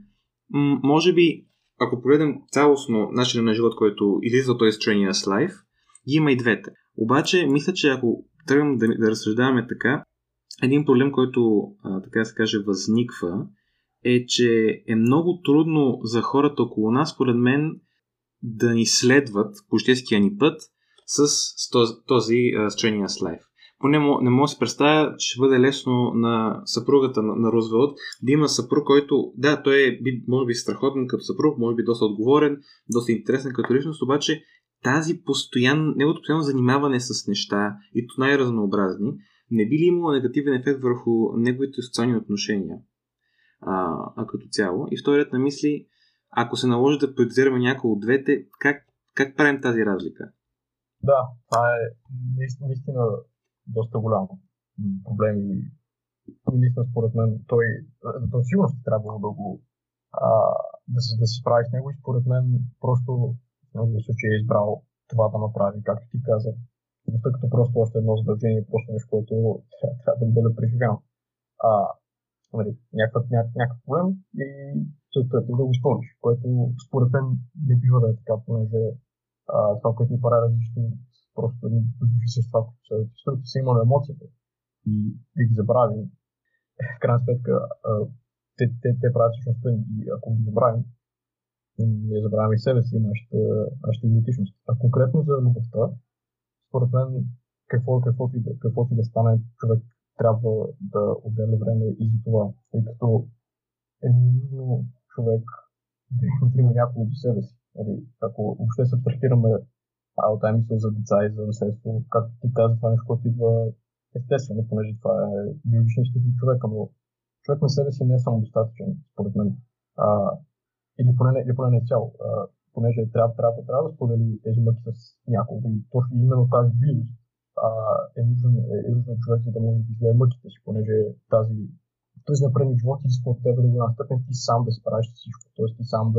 може би ако погледнем цялостно начинът на живот, който излиза той Strenuous Life, има и двете. Обаче, мисля, че ако тръгнем да разсъждаваме така, един проблем, който, така се каже, възниква, е, че е много трудно за хората около нас, според мен, да ни следват по житейския ни път с този Strenuous Life. Поне не мога да се представя, че ще бъде лесно на съпругата на Рузвелт да има съпруг, който, да, той е може би страхотен като съпруг, може би доста отговорен, доста интересен като личност, обаче неговото постоянно занимаване с неща и то най-разнообразни, не би ли имало негативен ефект върху неговите социални отношения като цяло. И вторият на мисли, ако се наложи да приоритизираме някои от двете, как правим тази разлика? Да, това е наистина доста голям проблем и наистина според мен той за сигурност трябва да се справи с него и според мен просто в много случай е избрал това да направи, както ти каза, тъй като просто още едно задължение, просто нещо, което трябва да бъде преживяно. Някакъв проблем и целта ти да го изпълниш, което според мен не бива да е така, понеже това, което ни прави различни просто ни души същества, които са имали емоциите и да ги забравим. В крайна сметка, те правят същността и ако ги забравим, ние забравяме и себе си, нашата идентичност. А конкретно за любовта, според мен, каквото и да стане, човек трябва да отделя време и за това, тъй като е нужно човек да има някого до себе си. Ако въобще се абстрахираме от тази мисъл за деца и за наследство, както ти каза, това нещо, което идва естествено, понеже това е биологични щити човека, но човек на себе си не е само достатъчен, според мен. Или поне не изцяло, понеже трябва да сподели тези мъки с някого. И точно именно тази близост е нужен човек, за да може да излее мъките си, понеже този напредни живот иска от теб до голяма степен ти сам да справиш всичко. Т.е. ти сам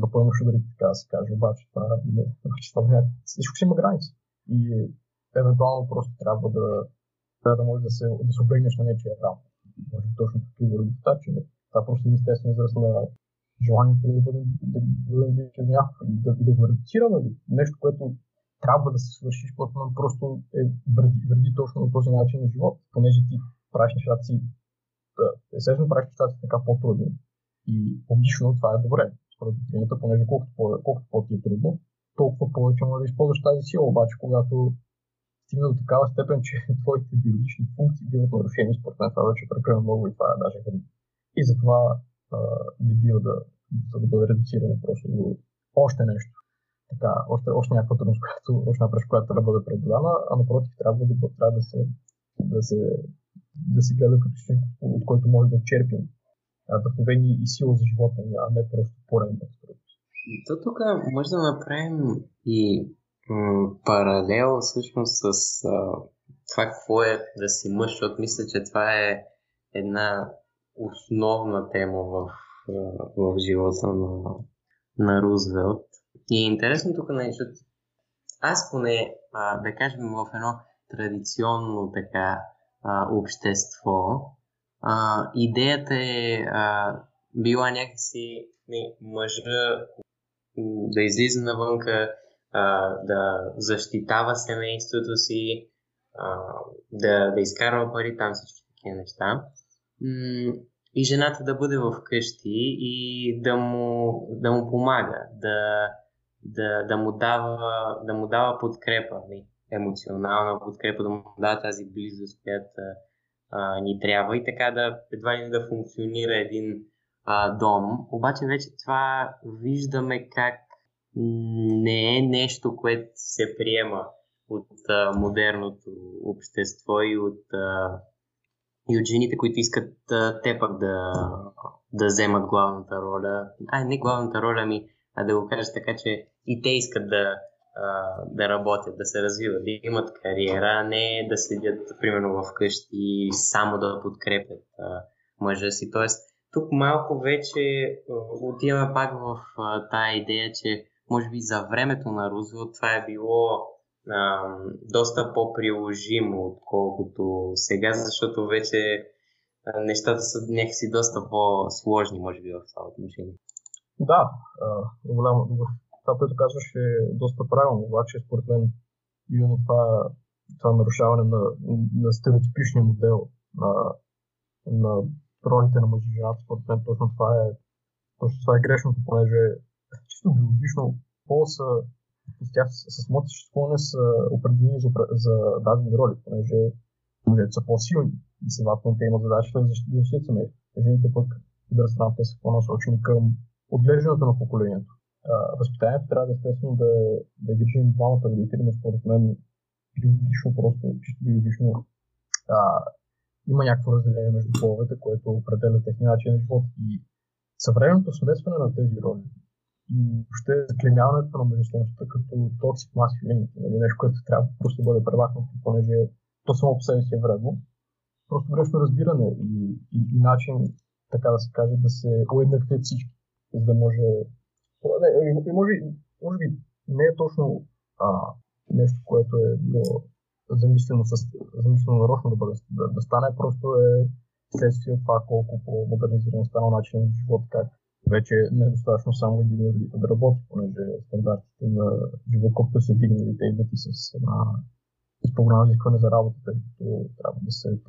да поемаш ударите, така да се каже. Обаче това всичко си има граници. И евентуално просто трябва да може да се облегнеш на нечия работа. Може би точно такива резултати, че това просто е естествен израз на желанието да бъдем близки до някакво и да го редуцираме. Нещо, което трябва да се свърши, защото просто вреди точно на този начин на живот, понеже ти правиш нещата си, естествено правиш нещата си така по-трудно. И логично това е добре, според доктринята, понеже колкото по-ти е трудно, толкова повече може да използваш тази сила, обаче когато стигна до такава степен, че твоите биологични функции биват нарушени, според мен това вече е прекалено много и това е даже вреди. И затова не бива да бъде редуцирано просто до още нещо. Така, още някаква трудност, още напред, която трябва да бъде преодоляна, а напротив трябва да се гледа като нещо, от което може да черпим вдъхновение и сила за живота, а не просто поредна трудност. То тук може да направим и паралел всъщност с това какво е да си мъж, защото мисля, че това е една основна тема в живота на Рузвелт. И е интересно тук нещо. Аз поне, да кажем, в едно традиционно така общество, идеята е била някакси мъжа да излиза навънка, да защитава семейството си, да изкарва пари, там всички такива неща. И жената да бъде вкъщи и да му помага, да му дава подкрепа, емоционална подкрепа, да му дава тази близост, която ни трябва и така едва ли да функционира един дом. Обаче вече това виждаме как не е нещо, което се приема от модерното общество и от жените, които искат те пък да вземат главната роля. Не главната роля, да го кажа така, че и те искат да работят, да се развиват, да имат кариера, не да следят, примерно, вкъщи и само да подкрепят мъжа си. Тоест, тук малко вече отиваме пак в тая идея, че може би за времето на Рузвелт това е било доста по-приложимо, отколкото сега, защото вече нещата са някакси доста по-сложни, може би, в това отношение. Да, това, което казваш, е доста правилно, обаче според мен именно това нарушаване на стереотипичния модел на ролите на мъжи и жената, според мен точно това е грешното, понеже чисто биологично с моите съществуване са определени за дадени роли, понеже мъжете са по-силни и следователно те имат задачата да защитят семейството. Жените пък от друга страна те са по-насочени към отглеждането на поколението. Възпитанието трябва естествено да грижи двамата родители, но според мен биологично, чисто биологично има някакво разделение между половете, което определя техния начин на живот и съвременното смесване на тези роли. И въобще заклемяването на мъжествеността като токсик маскулинити, нещо, което трябва просто да бъде премахнато, понеже то само по себе си е вредно. Просто грешно разбиране и начин, така да се каже, да се уеднаквят всички, за да може. Може би не е точно нещо, което е било замислено нарочно да стане, просто е следствие от това колко по-модернизиран стана начин на живот, как вече не е достатъчно само един родител да работи, понеже стандартите на живот, колкото се дигнали, те идват и с по-голямо изискване за работа, тъй като трябва да се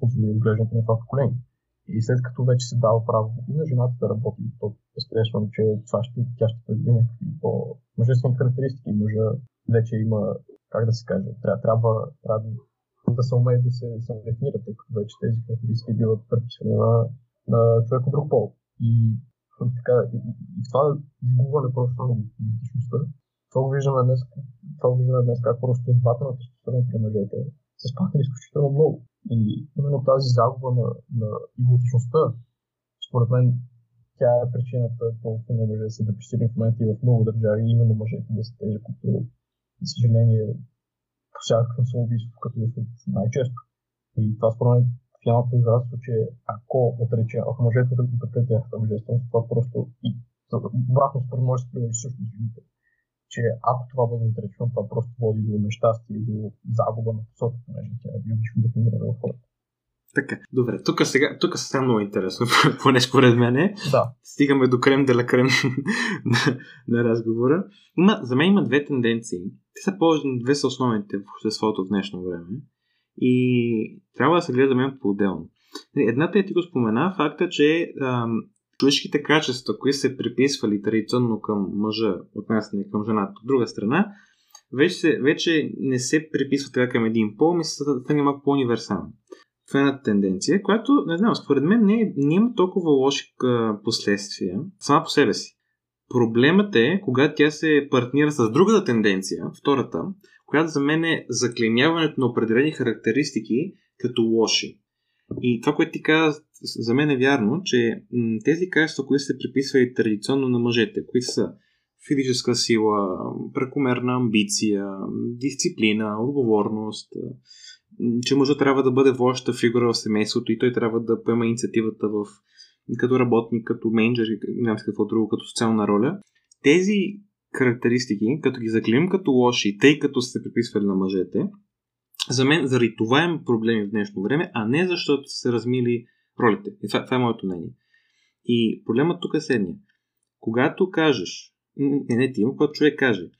позволи отглеждането на това поколение. И след като вече се дава право и на жената да работи, то естествено, че тя ще предвиди някакви по-мъжествени характеристики. Мъжа вече има, как да се каже, трябва да се умее да се самодефинира, тъй като вече тези характеристики биват преписвани на човек от друг пол. И това изгубване просто на личността, това го виждаме днес как просто двата на тестостерон при мъжете са спаднали изключително много. И именно тази загуба на идентичността, според мен, тя е причината толкова на мъже да са депресивни в момента и в много държави, именно мъжете да са тези, които, за съжаление, посягат към самоубийство, като мислят най-често. И това според мен финалното изразство, че ако мъжете да отрекат тяхната мъжественост, това просто и обратно според може да се прилежи също жените, че ако това бъде отречено, това просто води до нещастие и до загуба на посоката, понеже тя е биологично дефинирана в хората. Така, добре, тук сега много интересно, поне според мене. Да. Стигаме до крем де ла крем на разговора. За мен има две тенденции. Те са повече две са основните в обществото в днешно време и трябва да се гледа за мен по-отделно. Едната е ти го спомена, факта, че човешките качества, които се приписвали традиционно към мъжа, отнасяне към жената от друга страна, вече не се приписват така към един пол, ми се стане малко по-универсално. Това е една тенденция, която, не знам, според мен не има толкова лоши последствия сама по себе си. Проблемът е, когато тя се партнира с другата тенденция, втората, която за мен е заклеймяването на определени характеристики като лоши. И това, което ти каза, за мен е вярно, че тези качества, които се приписвали традиционно на мъжете, които са физическа сила, прекомерна амбиция, дисциплина, отговорност, че мъжът трябва да бъде водеща фигура в семейството и той трябва да поема инициативата като работник, като менеджер, няма какво друго, като социална роля. Тези характеристики, като ги заклеим като лоши, тъй като се приписвали на мъжете, за мен заради това има проблеми в днешно време, а не защото се размили ролите. И това е моето мнение. И проблемът тук е следния. Когато кажеш, когато човек каже,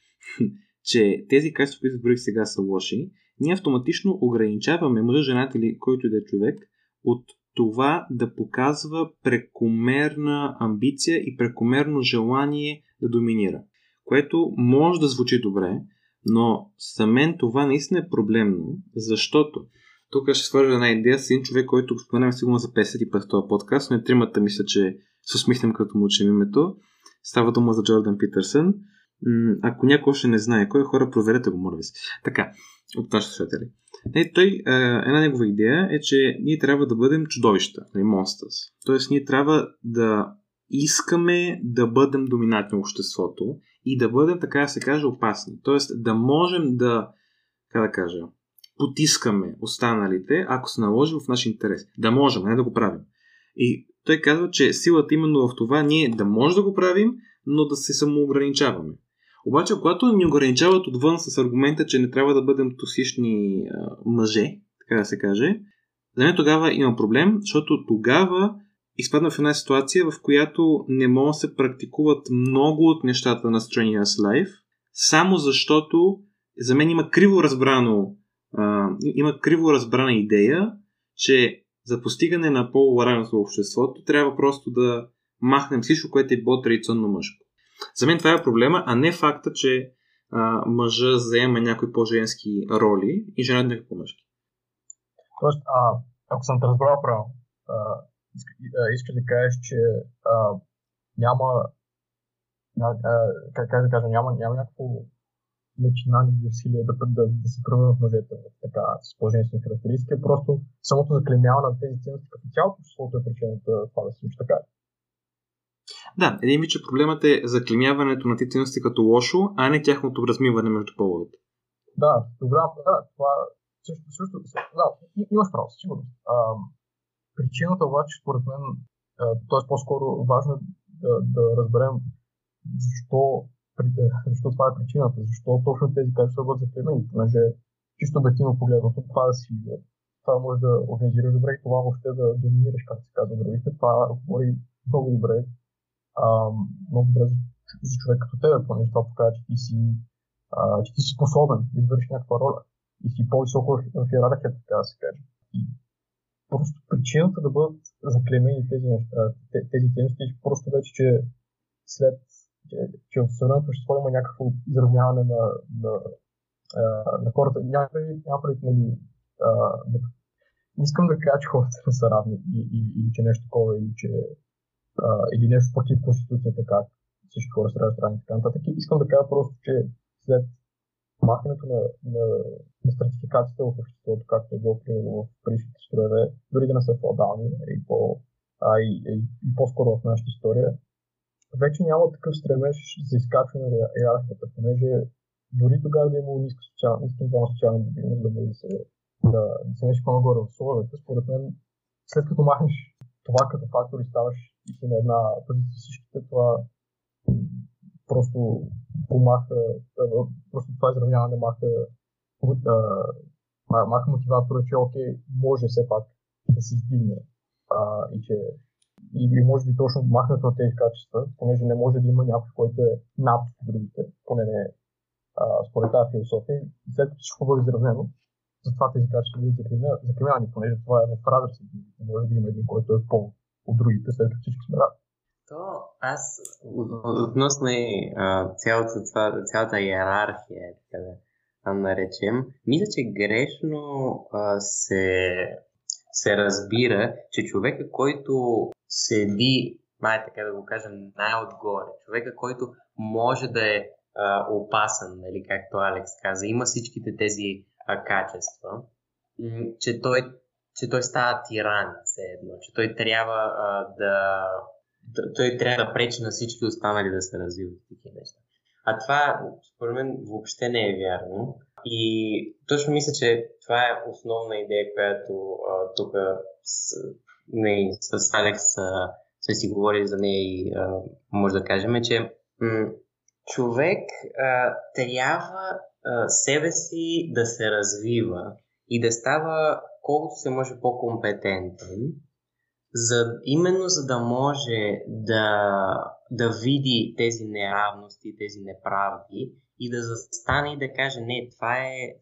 че тези качества, които изброих сега са лоши, ние автоматично ограничаваме мъжа, жената или който и да е човек от това да показва прекомерна амбиция и прекомерно желание да доминира. Което може да звучи добре, но за мен това наистина е проблемно, защото тук ще свържа една идея с един човек, който споменаваме сигурно за 50 път в този подкаст, но и тримата мисля, че се усмихнем като му учим името. Става дума за Джордан Питърсън. Ако някой още не знае кой е, хора, проверете го, моля ви се. Така, от нашите слушатели. Една негова идея е, че ние трябва да бъдем чудовища, monsters. Тоест, ние трябва да искаме да бъдем доминантни в обществото и да бъдем, така да се каже, опасни. Тоест, да можем потискаме останалите, ако се наложи в наш интерес. Да можем, не да го правим. И той казва, че силата именно в това ние да може да го правим, но да се самоограничаваме. Обаче, когато ни ограничават отвън с аргумента, че не трябва да бъдем токсични мъже, така да се каже, за мен тогава има проблем, защото тогава изпадна в една ситуация, в която не могат да се практикуват много от нещата на Strenuous Life, само защото за мен има криво разбрана идея, че за постигане на по-равенство в обществото трябва просто да махнем всичко, което е било традиционно мъжко. За мен това е проблема, а не факта, че мъжа заема някои по-женски роли и жената някои по-мъжки. Тоест, ако съм те разбрал правилно, иска да кажеш, че няма някакво начинание и усилие да се превърнат мъжете с по-женски характеристики, просто самото заклемяване на тези ценности като цялото обществото е причината това да се случи така. Да, един вид, че проблемът е заклемяването на тези ценности като лошо, а не тяхното размиване между половете. Да, добре, това също имаш право, сигурно. Причината обаче, според мен, т.е. по-скоро важно е да разберем защо това е причината, защо точно тези качества бъдат заклемени, понеже чисто обективно погледнато това да си това може да организираш добре и това въобще да доминираш, както се казва другите, това говори много добре. Много добре за човек като тебе, понеже това покажа, че ти си способен да извършиш някаква роля и си по-високо в йерархията, така да се каже. И просто причината да бъдат заклемени тези ценности е просто вече, че че в съвременното общество има някакво изравняване на хората. Не искам да кажа, че хората не са равни или че нещо такова, или че или нещо против Конституцията, как всички хора са равни и така нататък. Искам да кажа просто, че след махането на стратификацията в обществото, както е било в предишните строеве, дори да не са феодални и по-скоро в нашата история, вече няма такъв стремеж за изкачване на иерархията, понеже дори тогава да има ниска социална мобилност, да бъде да се нещо по-нагоре в словете, според мен, след като махнеш това като фактор и ставаш и на една позиция всичките, това просто помаха, просто това изравняване маха мотиватора, че окей, може все пак да се издигне и може би точно махането на тези качества, понеже не може да има някой, който е над другите, поне не според тази философия, и след като всичко бъде изравнено, затова тези качества биват закривани, понеже това е в разрез, не може да има един, който е по от другите, след като всички сме равни. То аз относно цялата иерархия, така да наречем, мисля, че грешно се разбира, че човека, който седи, така да го кажем, най-отгоре, човека, който може да е опасен, нали, както Алекс каза, има всичките тези качества, че той става тиран, все едно, че той трябва да пречи на всички останали да се развиват такива неща. А това, според мен, въобще не е вярно. И точно мисля, че това е основна идея, която тук с Алекс сме си говорили за нея и може да кажем, че човек трябва себе си да се развива и да става колкото се може по-компетентен, именно за да може да види тези неравности, тези неправди и да застане и да каже, не,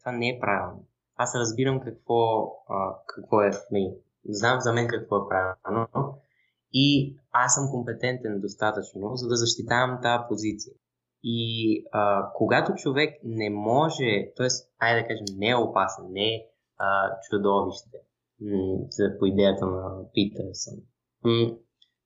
това не е правилно. Аз разбирам какво е, не, знам за мен какво е правилно и аз съм компетентен достатъчно, за да защитавам тази позиция. И когато човек не може, т.е. айде да кажем, не е опасен, не е чудовище, по идеята на Питърсън.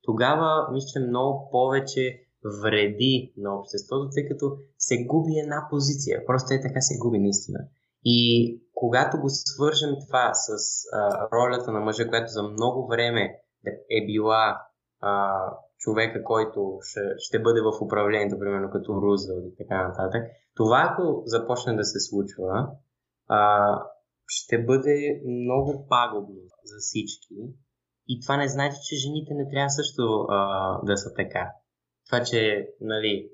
Тогава, мисля, че много повече вреди на обществото, тъй като се губи една позиция. Просто така се губи наистина. И когато го свържем това с ролята на мъжа, която за много време е била човека, който ще бъде в управлението, примерно като Рузвелт и така нататък, това ако започне да се случва, ще бъде много пагубно за всички. И това не значи, че жените не трябва също да са така. Това, че нали,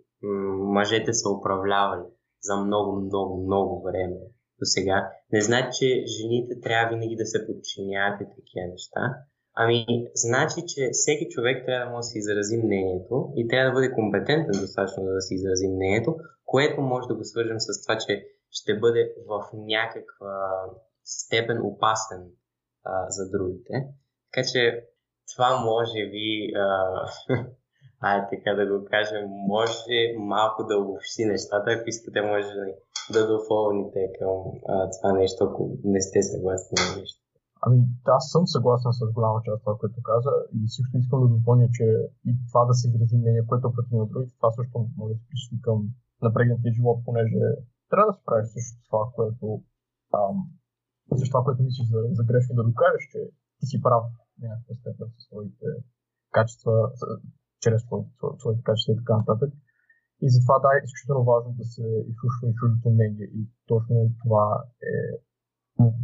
мъжете са управлявали за много, много, много време до сега, не значи, че жените трябва винаги да се подчиняват и такива неща. Ами, значи, че всеки човек трябва да може да си изрази мнението и трябва да бъде компетентен достатъчно да си изрази мнението, което може да го свържем с това, че ще бъде в някаква степен опасен за другите. Така че това може би, така да го кажем, може малко да обобщи нещата, ако искате може да допълните към това нещо, ако не сте съгласни на нещо. Ами аз съм съгласен с голяма част това, което каза, и също искам да допълня, че и това да се изрази мнение, което против на другите, това също може да се присъедини към напрегнатия живот, понеже трябва да се правиш също това, което мислиш за грешно, да докажеш, че ти си прав в някаква степен със своите качества, чрез своите качества и така нататък. И затова да, е изключително важно да се изслушва и чуждото мнение. И точно това е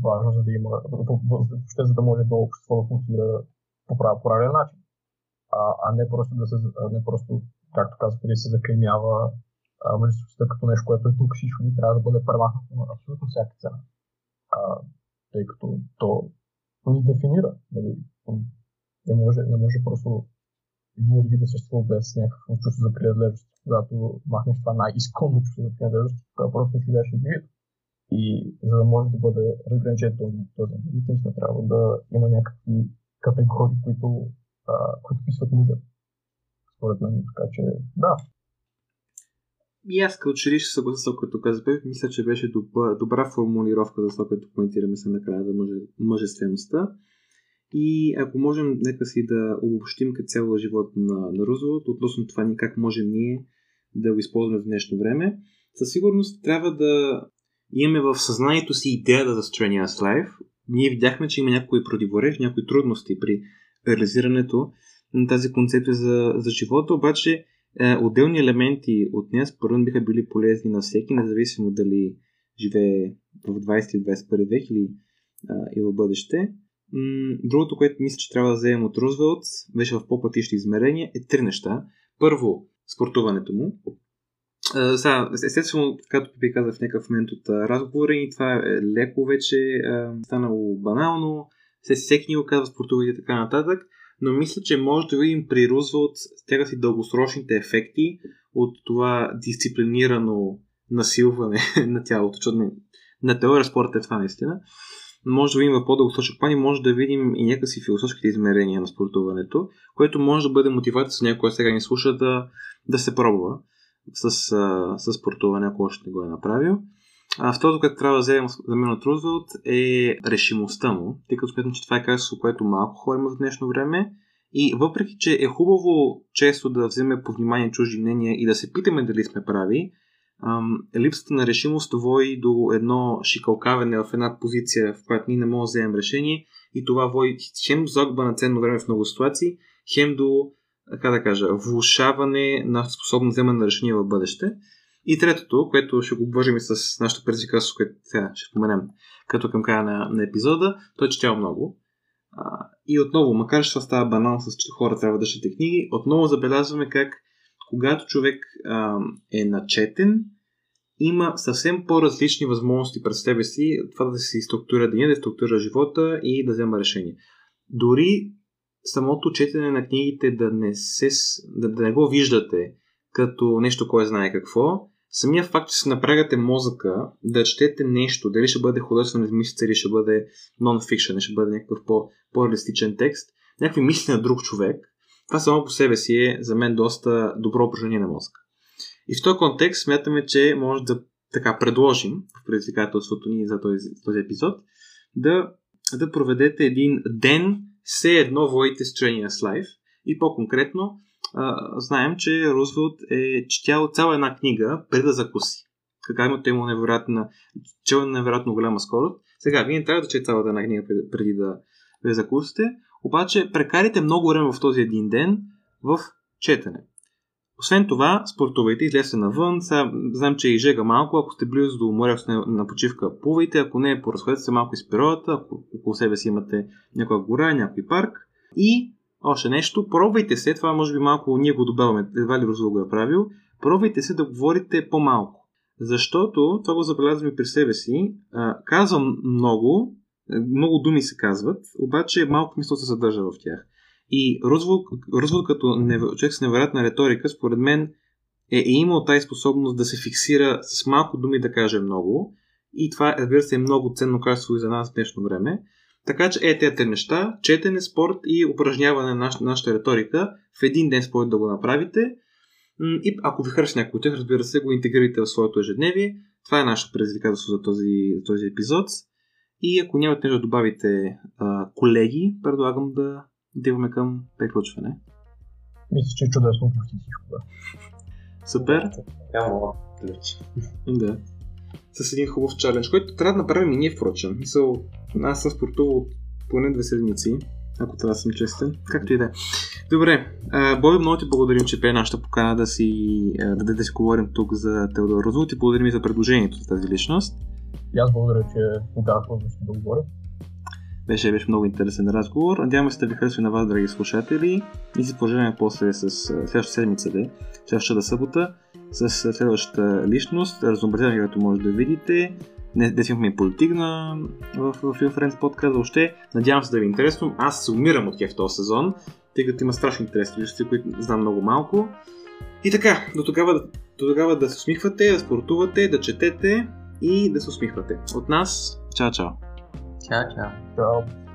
важно, за да има, въобще за да може едно общество да функционира по правилен начин. А не просто както казах, преди се заклеймява мъжеството като нещо, което е тук всичко и трябва да бъде премахнато на абсолютно всяка цена. Тъй като то ни дефинира. Нали? Не може просто един индивид да съществува без някакво чувство за принадлежност. Когато махнеш това най-изконно чувство за принадлежност, тогава просто живееш индивид. И за да може да бъде разграничен този индивид, наистина трябва да има някакви категории, които писват мъжа. Според мен, така че да. И аз като че ли ще съглася с това, което каза Пепи, мисля, че беше добра формулировка за това, което коментираме се накрая за мъжествеността. И ако можем, нека си да обобщим като цяло живот на Рузвелт, относно това ни как можем ние да го използваме в днешно време. Със сигурност трябва да имаме в съзнанието си идеята за Strenuous Life. Ние видяхме, че има някои противоречия, някои трудности при реализирането на тази концепция за живота, обаче отделни елементи от нея според биха били полезни на всеки, независимо дали живее в 20-21 век или и в бъдеще. Другото, което мисля, че трябва да вземем от Рузвелт, беше в по-пътищи измерения, е три неща. Първо, спортуването му. Сега, естествено, както би казах в някакъв момент от разговора, и това е леко вече станало банално, всеки ни го казва, спортувайте и така нататък, но мисля, че може да видим при Рузвелт тяга си дългосрочните ефекти от това дисциплинирано насилване на тялото, защото на теория спорта е това наистина. Може да видим в по-дългосрочен план и може да видим и някакви философските измерения на спортуването, което може да бъде мотивация за някой, сега ни слуша, да се пробва с спортуване, ако още не го е направил. Второто, което трябва да вземем за мен от Рузвелт, е решимостта му, тъй като смятам, че това е качество, което малко хора има в днешно време. И въпреки, че е хубаво често да вземе по внимание чужди мнения и да се питаме дали сме прави, липсата на решимост води до едно шикалкавене в една позиция, в която ние не можем да вземем решение, и това води хем до загуба на ценно време в много ситуации, хем до, така да кажа, влошаване на способно вземане на решение в бъдеще. И третото, което ще го обвържим и с нашото предизвикателство, което сега ще споменем като към края на епизода, той четял много. И отново, макар че това става банално с че хора трябва да четат книги, отново забелязваме как когато човек е начетен, има съвсем по-различни възможности пред себе си, това да се структура деня, да се структура живота и да взема решение. Дори самото четене на книгите да не го виждате като нещо, кое знае какво, самия факт, че се напрягате мозъка да четете нещо, дали ще бъде художествена измислица, или ще бъде нон-фикшън, ще бъде някакъв по-реалистичен текст, някакви мисли на друг човек, това само по себе си е за мен доста добро упражнение на мозъка. И в този контекст смятаме, че може да така предложим в предизвикателството ни за този епизод да проведете един ден, все едно водите Strenuous Life, и по-конкретно знаем, че Рузвелт е четял цяла една книга преди да закуси. Както има невероятно голяма скорост. Сега, вие не трябва да четете цялата една книга преди да закусите, обаче прекарайте много време в този един ден в четене. Освен това, спортувайте, излезте навън. Сега, знам, че и жега малко, ако сте близо до море на почивка, плувайте, ако не, поразходете се малко из природата, ако около себе си имате някоя гора, някой парк. И още нещо, пробвайте се, това може би малко ние го добавяме, едва ли Рузвелт го е правил, пробвайте се да говорите по-малко. Защото, това го забелязваме при себе си, казвам много думи се казват, обаче малко мисъл се съдържа в тях. И Рузвелт като човек с невероятна риторика, според мен, е имал тази способност да се фиксира с малко думи да каже много. И това, разбира се, е много ценно качество и за нас в днешно време. Така че тези неща, четене, спорт и упражняване на нашата риторика, в един ден според да го направите. И ако ви харесва някой от тях, разбира се, го интегрирате в своето ежедневие. Това е нашето предизвикателство за този епизод. И ако нямате нещо да добавите, колеги, предлагам да диваме към приключване. Мисля, че е чудесно почти всичко. Да. Супер. Така мога да ключи. Да. С един хубав чалендж, който трябва да направим и ние впрочем. Мисъл, аз съм спортувал поне 2 седмици, ако трябва да съм честен. Както и да. Добре, Боби, много ти благодарим, че пе нашата покана да си говорим тук за Теодор Рузвелт. Ти благодарим и за предложението за тази личност. И аз благодаря, че поканах възможност да говоря. Беше много интересен разговор. Надяваме се да ви харесва на вас, драги слушатели. И се продължаваме после с следващата седмица, следващата събота, с следващата личност, разнообразяване, което може да видите. Днес имахме и политикна в Feel Friends подкаст. Въобще, надявам се да ви е интересно. Аз се умирам от кеф този сезон, тъй като има страшно интересни личности, които знам много малко. И така, до тогава да се усмихвате, да спортувате, да четете и да се усмихвате. От нас, чао-чао! Ciao, ciao.